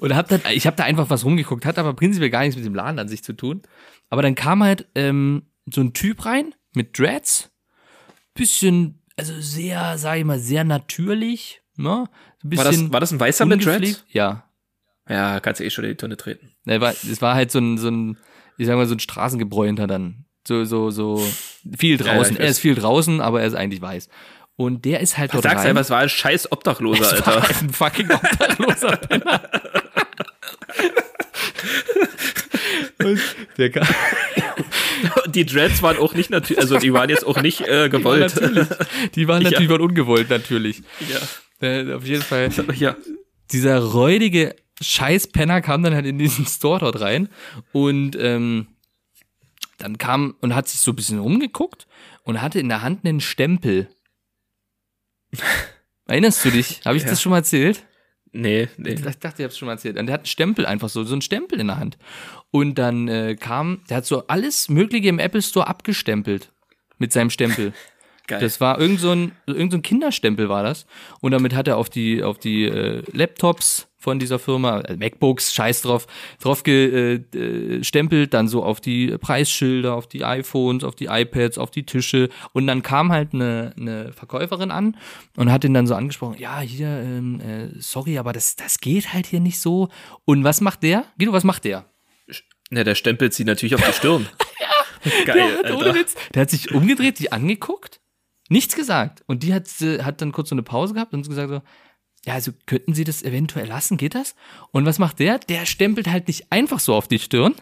Und ich hab da einfach was rumgeguckt, hat aber prinzipiell gar nichts mit dem Laden an sich zu tun. Aber dann kam halt so ein Typ rein mit Dreads. Bisschen, also sehr, sag ich mal, sehr natürlich. Ne? War das ein Weißer mit Dreads? Ja. Ja, kannst du schon in die Tonne treten. Es war halt so ein, ich sag mal, so ein Straßengebräunter dann. So viel draußen. Ja, er ist viel draußen, aber er ist eigentlich weiß. Und der ist halt dort rein. Sag's einfach, es war ein scheiß Obdachloser, Alter. Es war ein fucking Obdachloser. Und der kam... Die Dreads waren auch nicht natürlich, also die waren jetzt auch nicht gewollt. Die waren ungewollt natürlich. Ja. Auf jeden Fall. Ja. Dieser räudige Scheißpenner kam dann halt in diesen Store dort rein und dann kam und hat sich so ein bisschen rumgeguckt und hatte in der Hand einen Stempel. Erinnerst du dich? Habe ich das schon mal erzählt? Nee. Ich dachte, ich hab's schon mal erzählt. Und der hat einen Stempel einfach so einen Stempel in der Hand. Und dann der hat so alles Mögliche im Apple Store abgestempelt. Mit seinem Stempel. Geil. Das war irgend so ein Kinderstempel war das. Und damit hat er auf die Laptops von dieser Firma, MacBooks, scheiß drauf gestempelt, dann so auf die Preisschilder, auf die iPhones, auf die iPads, auf die Tische. Und dann kam halt eine Verkäuferin an und hat ihn dann so angesprochen, ja, hier, sorry, aber das geht halt hier nicht so. Und was macht der? Guido, was macht der? Na, der stempelt sie natürlich auf die Stirn. Ja, geil, Alter. Ohne Witz. Der hat sich umgedreht, die angeguckt. nichts gesagt. Und die hat dann kurz so eine Pause gehabt und gesagt so, ja, also könnten Sie das eventuell lassen? Geht das? Und was macht der? Der stempelt halt nicht einfach so auf die Stirn.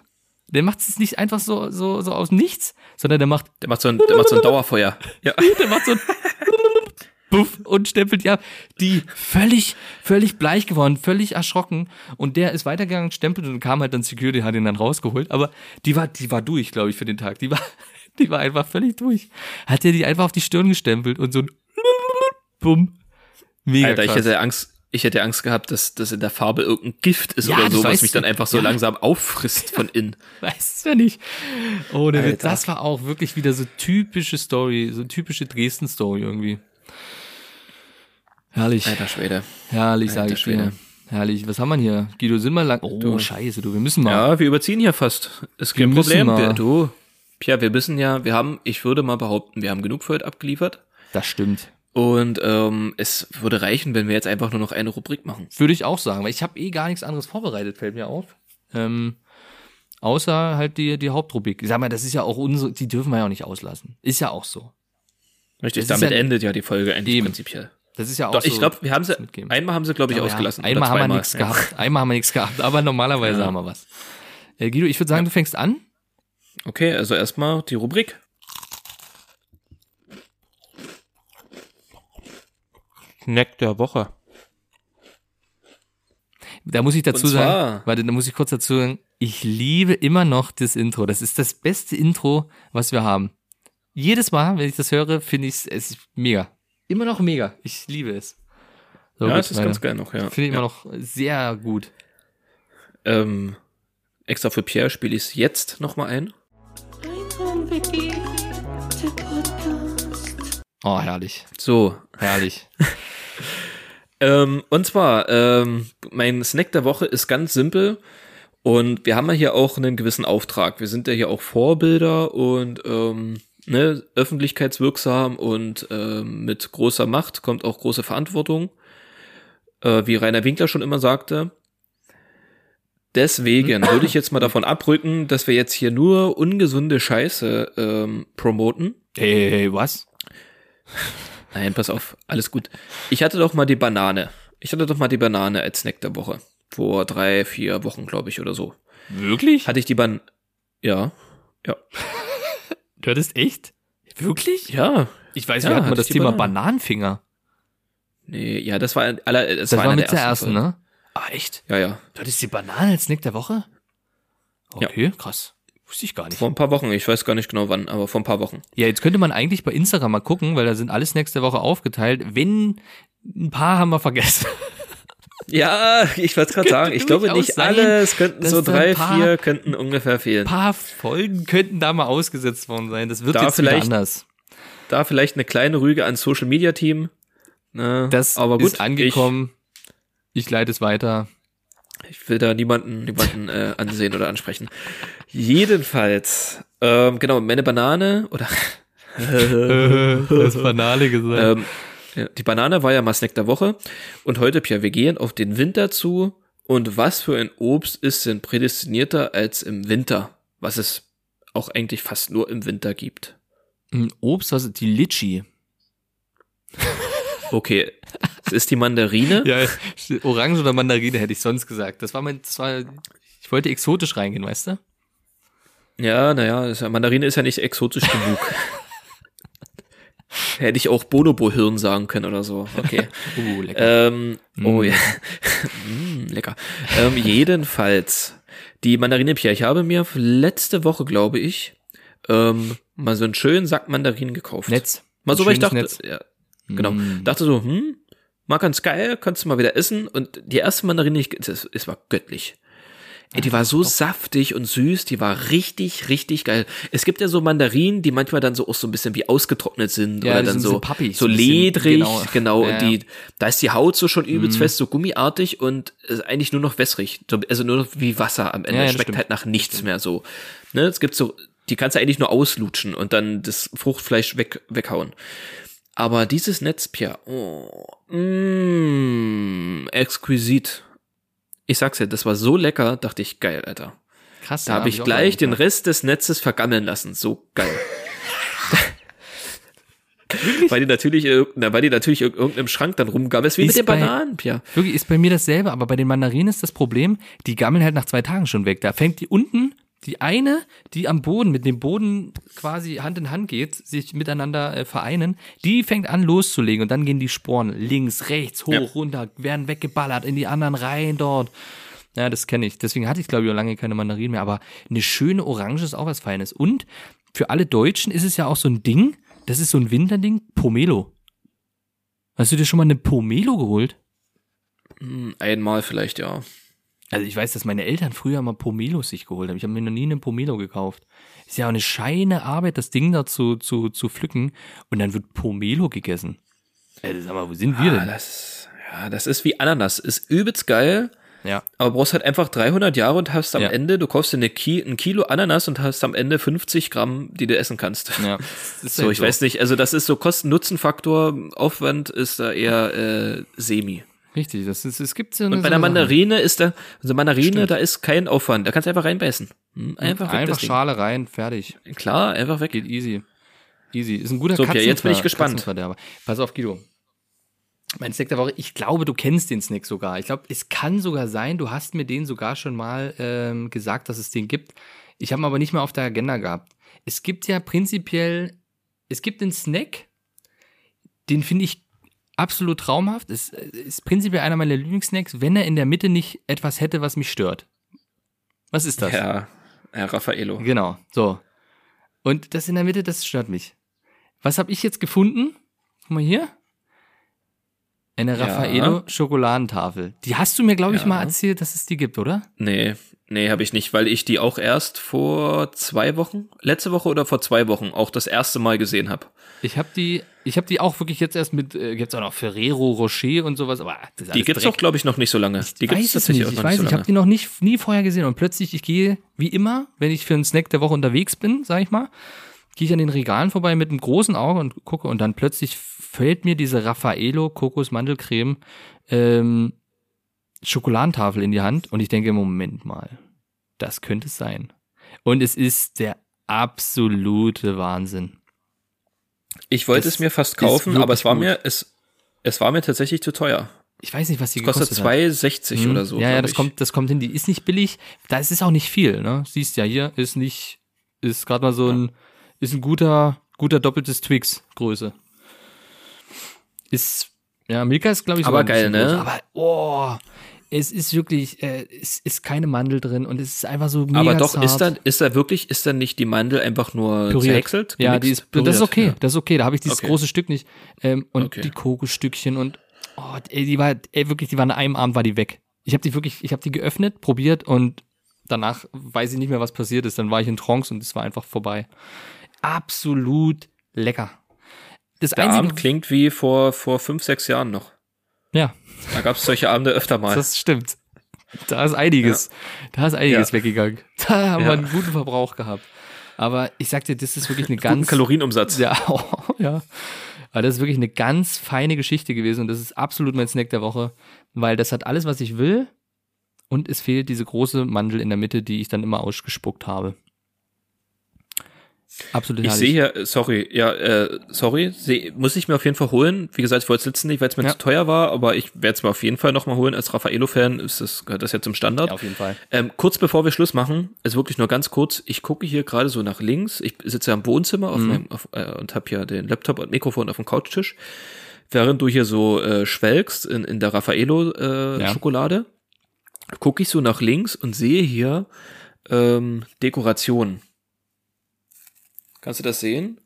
Der macht es nicht einfach so aus nichts, sondern der macht so ein Dauerfeuer. Ja. Der macht so ein Puff und stempelt die ab. Die völlig bleich geworden, völlig erschrocken. Und der ist weitergegangen, stempelt und kam halt dann Security, hat ihn dann rausgeholt. Aber die war durch, glaube ich, für den Tag. Die war einfach völlig durch. Hat er die einfach auf die Stirn gestempelt und so ein Bumm. Mega Alter, krass. Ich hätte Angst gehabt, dass in der Farbe irgendein Gift ist, ja, oder so, was mich dann einfach so langsam auffrisst von innen. Weißt du nicht. Ohne, das war auch wirklich wieder so typische Story, so typische Dresden-Story irgendwie. Herrlich. Alter Schwede. Herrlich, sage ich dir. Herrlich. Was haben wir hier? Guido, sind wir lang? Oh, du. Scheiße, du, wir müssen mal. Ja, wir überziehen hier fast. Ist kein Problem. Wir wissen ja, ich würde mal behaupten, wir haben genug für heute abgeliefert. Das stimmt. Und es würde reichen, wenn wir jetzt einfach nur noch eine Rubrik machen. Würde ich auch sagen, weil ich habe gar nichts anderes vorbereitet, fällt mir auf. Außer halt die Hauptrubrik. Ich sag mal, das ist ja auch unsere, die dürfen wir ja auch nicht auslassen. Ist ja auch so. Richtig, damit endet ja die Folge eigentlich prinzipiell. Das ist ja auch doch, so. Ich glaube, wir haben sie, einmal haben sie, glaube ich, ausgelassen. Einmal haben wir nichts gehabt, aber normalerweise haben wir was. Guido, ich würde sagen, du fängst an. Okay, also erstmal die Rubrik. Snack der Woche. Da muss ich dazu sagen, ich liebe immer noch das Intro. Das ist das beste Intro, was wir haben. Jedes Mal, wenn ich das höre, finde ich es mega. Immer noch mega. Ich liebe es. So, ja, es ist ganz geil noch, ja. Finde ich immer noch sehr gut. Extra für Pierre spiele ich es jetzt nochmal ein. Oh, herrlich. So. Herrlich. Und zwar, mein Snack der Woche ist ganz simpel und wir haben ja hier auch einen gewissen Auftrag. Wir sind ja hier auch Vorbilder und öffentlichkeitswirksam und mit großer Macht kommt auch große Verantwortung, wie Rainer Winkler schon immer sagte. Deswegen würde ich jetzt mal davon abrücken, dass wir jetzt hier nur ungesunde Scheiße promoten. Hey, was? Nein, pass auf, alles gut. Ich hatte doch mal die Banane als Snack der Woche. Vor 3-4 Wochen, glaube ich, oder so. Wirklich? Hatte ich die Banane. Ja. Du hattest echt? Wirklich? Ja. Ich weiß, wir hatten mal das Thema Bananenfinger. Nee, ja, das war mit der ersten, ne? Ah, echt? Ja. Du hattest die Banane als Snack der Woche? Okay, ja. Krass. Wusste ich gar nicht. Vor ein paar Wochen, ich weiß gar nicht genau wann, aber vor ein paar Wochen. Ja, jetzt könnte man eigentlich bei Instagram mal gucken, weil da sind alle Snacks der Woche aufgeteilt. Wenn, ein paar haben wir vergessen. Ja, ich wollte gerade sagen, ich glaube nicht alle, es könnten so 3-4 könnten ungefähr fehlen. Ein paar Folgen könnten da mal ausgesetzt worden sein, das wird da jetzt vielleicht anders. Da vielleicht eine kleine Rüge ans Social Media Team. Na, das aber gut, ist angekommen, ich leite es weiter. Ich will da niemanden ansehen oder ansprechen. Jedenfalls, genau, meine Banane, oder? Das Banane gesagt. Die Banane war ja mal Snack der Woche. Und heute, Pierre, wir gehen auf den Winter zu. Und was für ein Obst ist denn prädestinierter als im Winter? Was es auch eigentlich fast nur im Winter gibt. Ein Obst, was ist die Litschi? Okay, es ist die Mandarine. Ja, Orange oder Mandarine hätte ich sonst gesagt. Ich wollte exotisch reingehen, weißt du? Ja, Mandarine ist ja nicht exotisch genug. Hätte ich auch Bonobo-Hirn sagen können oder so. Okay. Lecker. Ja. Lecker. Jedenfalls, die Mandarine, Pierre, ich habe mir letzte Woche, glaube ich, mal so einen schönen Sack Mandarinen gekauft. Netz. Mal so, weil ich dachte, Netz. Ja. Genau. Dachte so, mal ganz geil, kannst du mal wieder essen. Und die erste Mandarine, es war göttlich. Ey, die war so saftig und süß, die war richtig, richtig geil. Es gibt ja so Mandarinen, die manchmal dann so auch so ein bisschen wie ausgetrocknet sind, ja, oder dann so pappig, so ledrig, genau. Ja, und da ist die Haut so schon übelst fest, so gummiartig und ist eigentlich nur noch wässrig, also nur noch wie Wasser am Ende, schmeckt halt nach nichts mehr so. Ne, es gibt so, die kannst du eigentlich nur auslutschen und dann das Fruchtfleisch weghauen. Aber dieses Netz, Pierre, exquisit. Ich sag's dir, das war so lecker, dachte ich, geil, Alter. Krass. Da habe ich gleich den Rest des Netzes vergammeln lassen. So geil. weil die natürlich in irgendeinem Schrank dann rumgammeln. Wie mit den Bananen, Pia. Wirklich, ist bei mir dasselbe, aber bei den Mandarinen ist das Problem, die gammeln halt nach 2 Tagen schon weg. Da fängt die unten, die eine, die am Boden, mit dem Boden quasi Hand in Hand geht, sich miteinander vereinen, die fängt an loszulegen und dann gehen die Sporen links, rechts, hoch, runter, werden weggeballert, in die anderen rein dort. Ja, das kenne ich. Deswegen hatte ich, glaube ich, auch lange keine Mandarinen mehr. Aber eine schöne Orange ist auch was Feines. Und für alle Deutschen ist es ja auch so ein Ding, das ist so ein Winterding, Pomelo. Hast du dir schon mal eine Pomelo geholt? Einmal vielleicht, ja. Also ich weiß, dass meine Eltern früher mal Pomelos sich geholt haben. Ich habe mir noch nie einen Pomelo gekauft. Ist ja auch eine scheine Arbeit, das Ding da zu pflücken. Und dann wird Pomelo gegessen. Also sag mal, wo sind wir denn? Das ist wie Ananas. Ist übelst geil. Ja. Aber brauchst halt einfach 300 Jahre und hast am Ende, du kaufst dir ein Kilo Ananas und hast am Ende 50 Gramm, die du essen kannst. Ja. So, ich weiß nicht, also das ist so Kosten-Nutzen-Faktor, Aufwand ist da eher semi. Richtig, es gibt so eine. Und bei der Mandarine ist da, also da ist kein Aufwand, da kannst du einfach reinbeißen. Einfach Schale rein, fertig. Klar, einfach weg. Geht easy. Easy. Ist ein guter Katzenverderber. Jetzt bin ich gespannt. Pass auf, Guido. Mein Snack der Woche, ich glaube, du kennst den Snack sogar. Ich glaube, es kann sogar sein, du hast mir den sogar schon mal gesagt, dass es den gibt. Ich habe ihn aber nicht mehr auf der Agenda gehabt. Es gibt ja prinzipiell, einen Snack, den finde ich absolut traumhaft. Es ist prinzipiell einer meiner Lieblingssnacks, wenn er in der Mitte nicht etwas hätte, was mich stört. Was ist das? Ja, Herr Raffaello. Genau, so. Und das in der Mitte, das stört mich. Was habe ich jetzt gefunden? Guck mal hier. Eine Raffaello-Schokoladentafel. Die hast du mir, glaube ich, mal erzählt, dass es die gibt, oder? Nee, habe ich nicht, weil ich die auch erst vor 2 Wochen auch das erste Mal gesehen habe. Ich habe die auch wirklich jetzt erst mit, gibt's auch noch Ferrero Rocher und sowas, aber das ist alles die gibt's Dreck. Auch, glaube ich, noch nicht so lange. Ich habe die noch nie vorher gesehen und plötzlich, ich gehe, wie immer, wenn ich für einen Snack der Woche unterwegs bin, sage ich mal, gehe ich an den Regalen vorbei mit einem großen Auge und gucke und dann plötzlich fällt mir diese Raffaello Kokosmandelcreme Schokoladentafel in die Hand und ich denke, Moment mal, das könnte es sein. Und es ist der absolute Wahnsinn. Ich wollte es mir fast kaufen, aber es war mir tatsächlich zu teuer. Ich weiß nicht, was die gekostet hat. Kostet 2,60 oder so. Ja, das kommt hin. Die ist nicht billig, es ist auch nicht viel. Ne? Siehst ja hier, ist gerade mal so ein ist ein guter doppeltes Twix-Größe. Milka ist, glaube ich, aber geil, ne? Groß, aber, es ist wirklich, es ist keine Mandel drin und es ist einfach so mega zart. Aber doch, ist dann nicht die Mandel einfach nur zerhäckselt? Ja, die ist püriert. Das ist okay, da habe ich dieses große Stück nicht. Die Kokosstückchen und, die war an einem Abend, war die weg. Ich habe die geöffnet, probiert und danach weiß ich nicht mehr, was passiert ist. Dann war ich in Trance und es war einfach vorbei. Absolut lecker. Der Abend klingt wie vor 5-6 Jahren noch. Ja. Da gab es solche Abende öfter mal. Das stimmt. Da ist einiges weggegangen. Da haben wir einen guten Verbrauch gehabt. Aber ich sag dir, das ist wirklich eine ganz... Kalorienumsatz. Ja, aber das ist wirklich eine ganz feine Geschichte gewesen und das ist absolut mein Snack der Woche, weil das hat alles, was ich will und es fehlt diese große Mandel in der Mitte, die ich dann immer ausgespuckt habe. Absolut. Ich sehe hier, muss ich mir auf jeden Fall holen. Wie gesagt, ich wollte es letztens nicht, weil es mir zu teuer war, aber ich werde es mir auf jeden Fall nochmal holen. Als Raffaello-Fan gehört das ja zum Standard. Ja, auf jeden Fall. Kurz bevor wir Schluss machen, also wirklich nur ganz kurz, ich gucke hier gerade so nach links. Ich sitze ja im Wohnzimmer und habe hier den Laptop und Mikrofon auf dem Couchtisch, während du hier so schwelgst in der Raffaello-Schokolade. Gucke ich so nach links und sehe hier Dekorationen. Kannst du das sehen?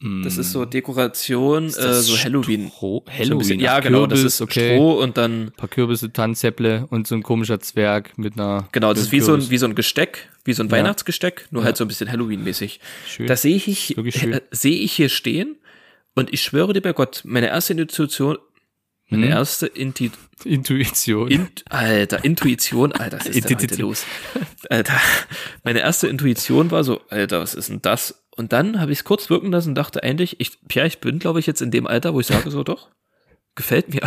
Das ist so Dekoration, ist so Halloween. Halloween. So ja, genau, Kürbis, das ist Stroh und dann ein paar Kürbisse, Tanzäpple und so ein komischer Zwerg mit einer... Genau, das ist wie so ein Gesteck, wie so ein Weihnachtsgesteck, nur halt so ein bisschen Halloween-mäßig. Schön. Das sehe ich hier stehen und ich schwöre dir bei Gott, meine erste Intuition... Intuition. Intuition, was ist denn heute los? Alter, meine erste Intuition war so, Alter, was ist denn das? Und dann habe ich es kurz wirken lassen und dachte eigentlich, ich bin, glaube ich, jetzt in dem Alter, wo ich sage so, doch, gefällt mir.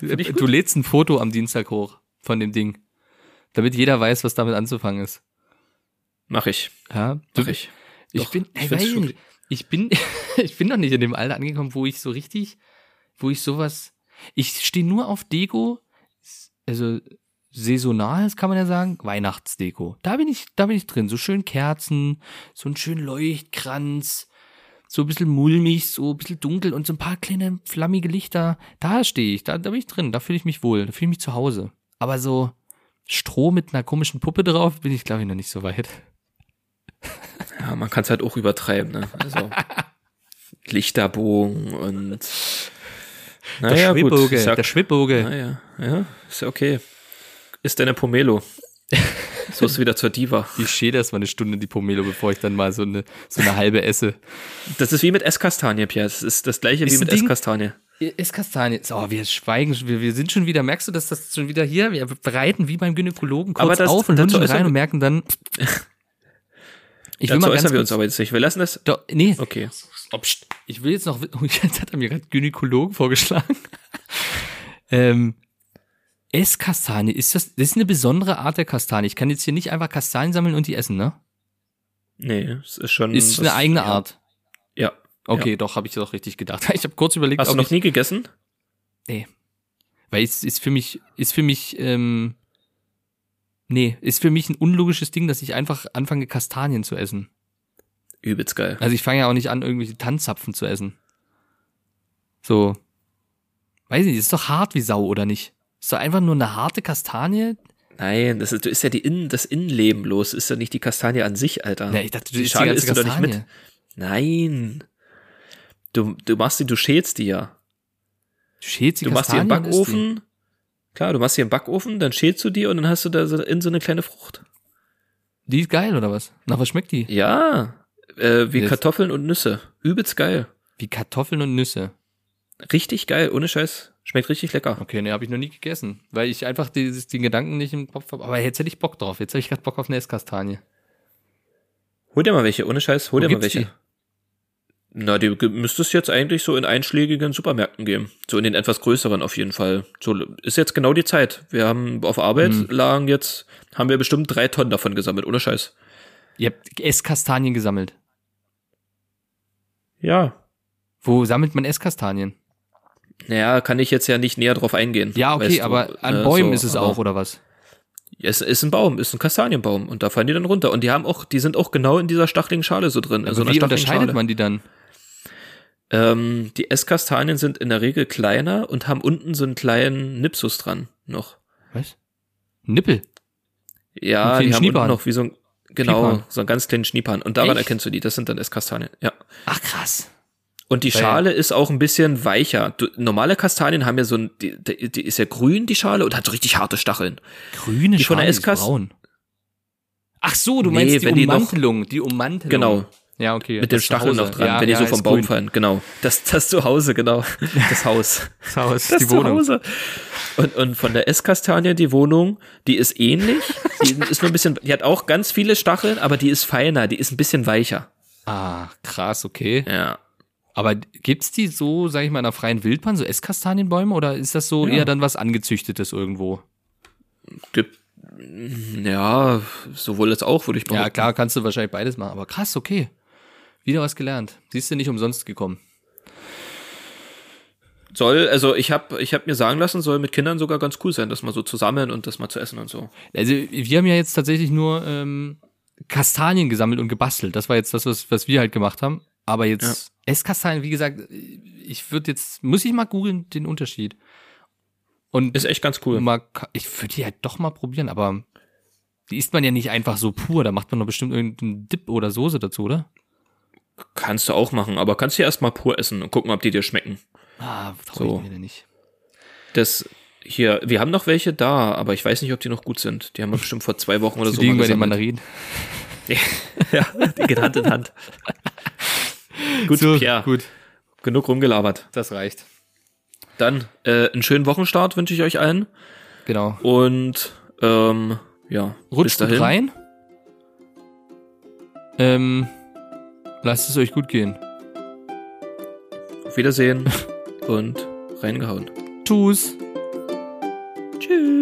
Du lädst ein Foto am Dienstag hoch von dem Ding, damit jeder weiß, was damit anzufangen ist. Mach ich. Ja, mach ich. Ich bin, ich weiß nicht. Ich bin noch nicht in dem Alter angekommen, wo ich sowas, ich stehe nur auf Deko, also saisonales kann man ja sagen, Weihnachtsdeko. Da bin ich drin, so schön Kerzen, so einen schönen Leuchtkranz, so ein bisschen mulmig, so ein bisschen dunkel und so ein paar kleine flammige Lichter. Da stehe ich, da bin ich drin, da fühle ich mich wohl, da fühle ich mich zu Hause. Aber so Stroh mit einer komischen Puppe drauf, bin ich, glaube ich, noch nicht so weit. Ja, man kann es halt auch übertreiben, ne? Also Lichterbogen und naja, der Schwibbogen. Naja, ja, ist ja okay. Ist deine Pomelo. So ist wieder zur Diva. Ich schäle erst mal eine Stunde die Pomelo, bevor ich dann mal so eine halbe esse. Das ist wie mit Esskastanie, Pierre. Das ist das gleiche wie mit Esskastanie. Esskastanie. So, wir schweigen, wir sind schon wieder, merkst du, dass das schon wieder hier, wir bereiten wie beim Gynäkologen kurz auf und lunchen rein und merken dann... Dazu äußern wir uns aber jetzt nicht. Wir lassen das... Doch, nee. Okay. Stopp, ich will jetzt noch... Jetzt hat er mir gerade Gynäkologen vorgeschlagen. Esskastanie, das ist eine besondere Art der Kastanie. Ich kann jetzt hier nicht einfach Kastanien sammeln und die essen, ne? Nee, es ist schon... Ist eine eigene Art? Ja. Okay, ja. Doch, habe ich doch richtig gedacht. Ich habe kurz überlegt... Hast du noch nie gegessen? Nee. Weil es ist für mich... Nee, ist für mich ein unlogisches Ding, dass ich einfach anfange, Kastanien zu essen. Übelst geil. Also ich fange ja auch nicht an, irgendwelche Tannenzapfen zu essen. So. Weiß nicht, ist doch hart wie Sau, oder nicht? Ist doch einfach nur eine harte Kastanie? Nein, das ist ja das Innenleben los. Ist ja nicht die Kastanie an sich, Alter. Nee, ich dachte, die Schale isst du doch nicht mit. Nein. Du schälst die ja. Du schälst die Kastanien? Du machst die im Backofen... Klar, du machst hier einen Backofen, dann schälst du die und dann hast du da so eine kleine Frucht. Die ist geil, oder was? Nach was schmeckt die? Ja, wie Kartoffeln und Nüsse. Übelst geil. Wie Kartoffeln und Nüsse? Richtig geil, ohne Scheiß. Schmeckt richtig lecker. Okay, ne, habe ich noch nie gegessen, weil ich einfach den Gedanken nicht im Kopf habe. Aber jetzt hätte ich Bock drauf. Jetzt habe ich gerade Bock auf eine Esskastanie. Hol dir mal welche, ohne Scheiß. Hol dir mal welche. Die? Na, die müsste es jetzt eigentlich so in einschlägigen Supermärkten geben. So in den etwas größeren auf jeden Fall. So ist jetzt genau die Zeit. Wir haben auf Arbeit haben wir bestimmt 3 Tonnen davon gesammelt, ohne Scheiß. Ihr habt Esskastanien gesammelt? Ja. Wo sammelt man Esskastanien? Naja, kann ich jetzt ja nicht näher drauf eingehen. Ja, okay, weißt du, aber an Bäumen so, ist es auch, oder was? Es ist ein Baum, ist ein Kastanienbaum und da fallen die dann runter. Und die sind auch genau in dieser stacheligen Schale so drin. Also wie unterscheidet man die dann? Die Esskastanien sind in der Regel kleiner und haben unten so einen kleinen Nipsus dran noch. Was? Nippel? Ja, die haben unten noch wie so einen ganz kleinen Schniepern. Und daran erkennst du die, das sind dann Esskastanien, ja. Ach, krass. Und die Schale ist auch ein bisschen weicher. Normale Kastanien haben ja so ein, die ist ja grün, die Schale, und hat so richtig harte Stacheln. Grüne die Schale ist braun. Ach so, du meinst die Ummantelung. Genau. Ja, okay. Mit den Stacheln noch dran, ja, wenn die so vom Baum fallen. Genau. Das Zuhause, genau. Das Haus. Das Haus, das die Wohnung. Zuhause. Und von der Esskastanie, die Wohnung, die ist ähnlich. Die ist nur ein bisschen, die hat auch ganz viele Stacheln, aber die ist feiner, die ist ein bisschen weicher. Ah, krass, okay. Ja. Aber gibt's die so, sag ich mal, in der freien Wildbahn, so Esskastanienbäume, oder ist das so eher dann was Angezüchtetes irgendwo? Ja, sowohl als auch, würde ich behaupten. Ja, klar, kannst du wahrscheinlich beides machen, aber krass, okay. Wieder was gelernt. Siehst du, nicht umsonst gekommen. Ich habe mir sagen lassen, soll mit Kindern sogar ganz cool sein, das mal so zu sammeln und das mal zu essen und so. Also, wir haben ja jetzt tatsächlich nur Kastanien gesammelt und gebastelt. Das war jetzt das, was wir halt gemacht haben. Aber jetzt Esskastanien, wie gesagt, muss ich mal googeln, den Unterschied. Und ist echt ganz cool. Ich würde die halt doch mal probieren, aber die isst man ja nicht einfach so pur, da macht man doch bestimmt irgendeinen Dip oder Soße dazu, oder? Kannst du auch machen, aber kannst du erst mal pur essen und gucken, ob die dir schmecken. Ah, trau ich mir denn nicht. Das hier, wir haben noch welche da, aber ich weiß nicht, ob die noch gut sind. Die haben wir bestimmt vor 2 Wochen oder so mal gesammelt. Die liegen bei den Mandarinen. Ja, die geht Hand in Hand. Gut, so, Pierre. Gut. Genug rumgelabert. Das reicht. Dann einen schönen Wochenstart wünsche ich euch allen. Genau. Und rutscht gut rein. Lasst es euch gut gehen. Auf Wiedersehen und reingehauen. Tschüss. Tschüss.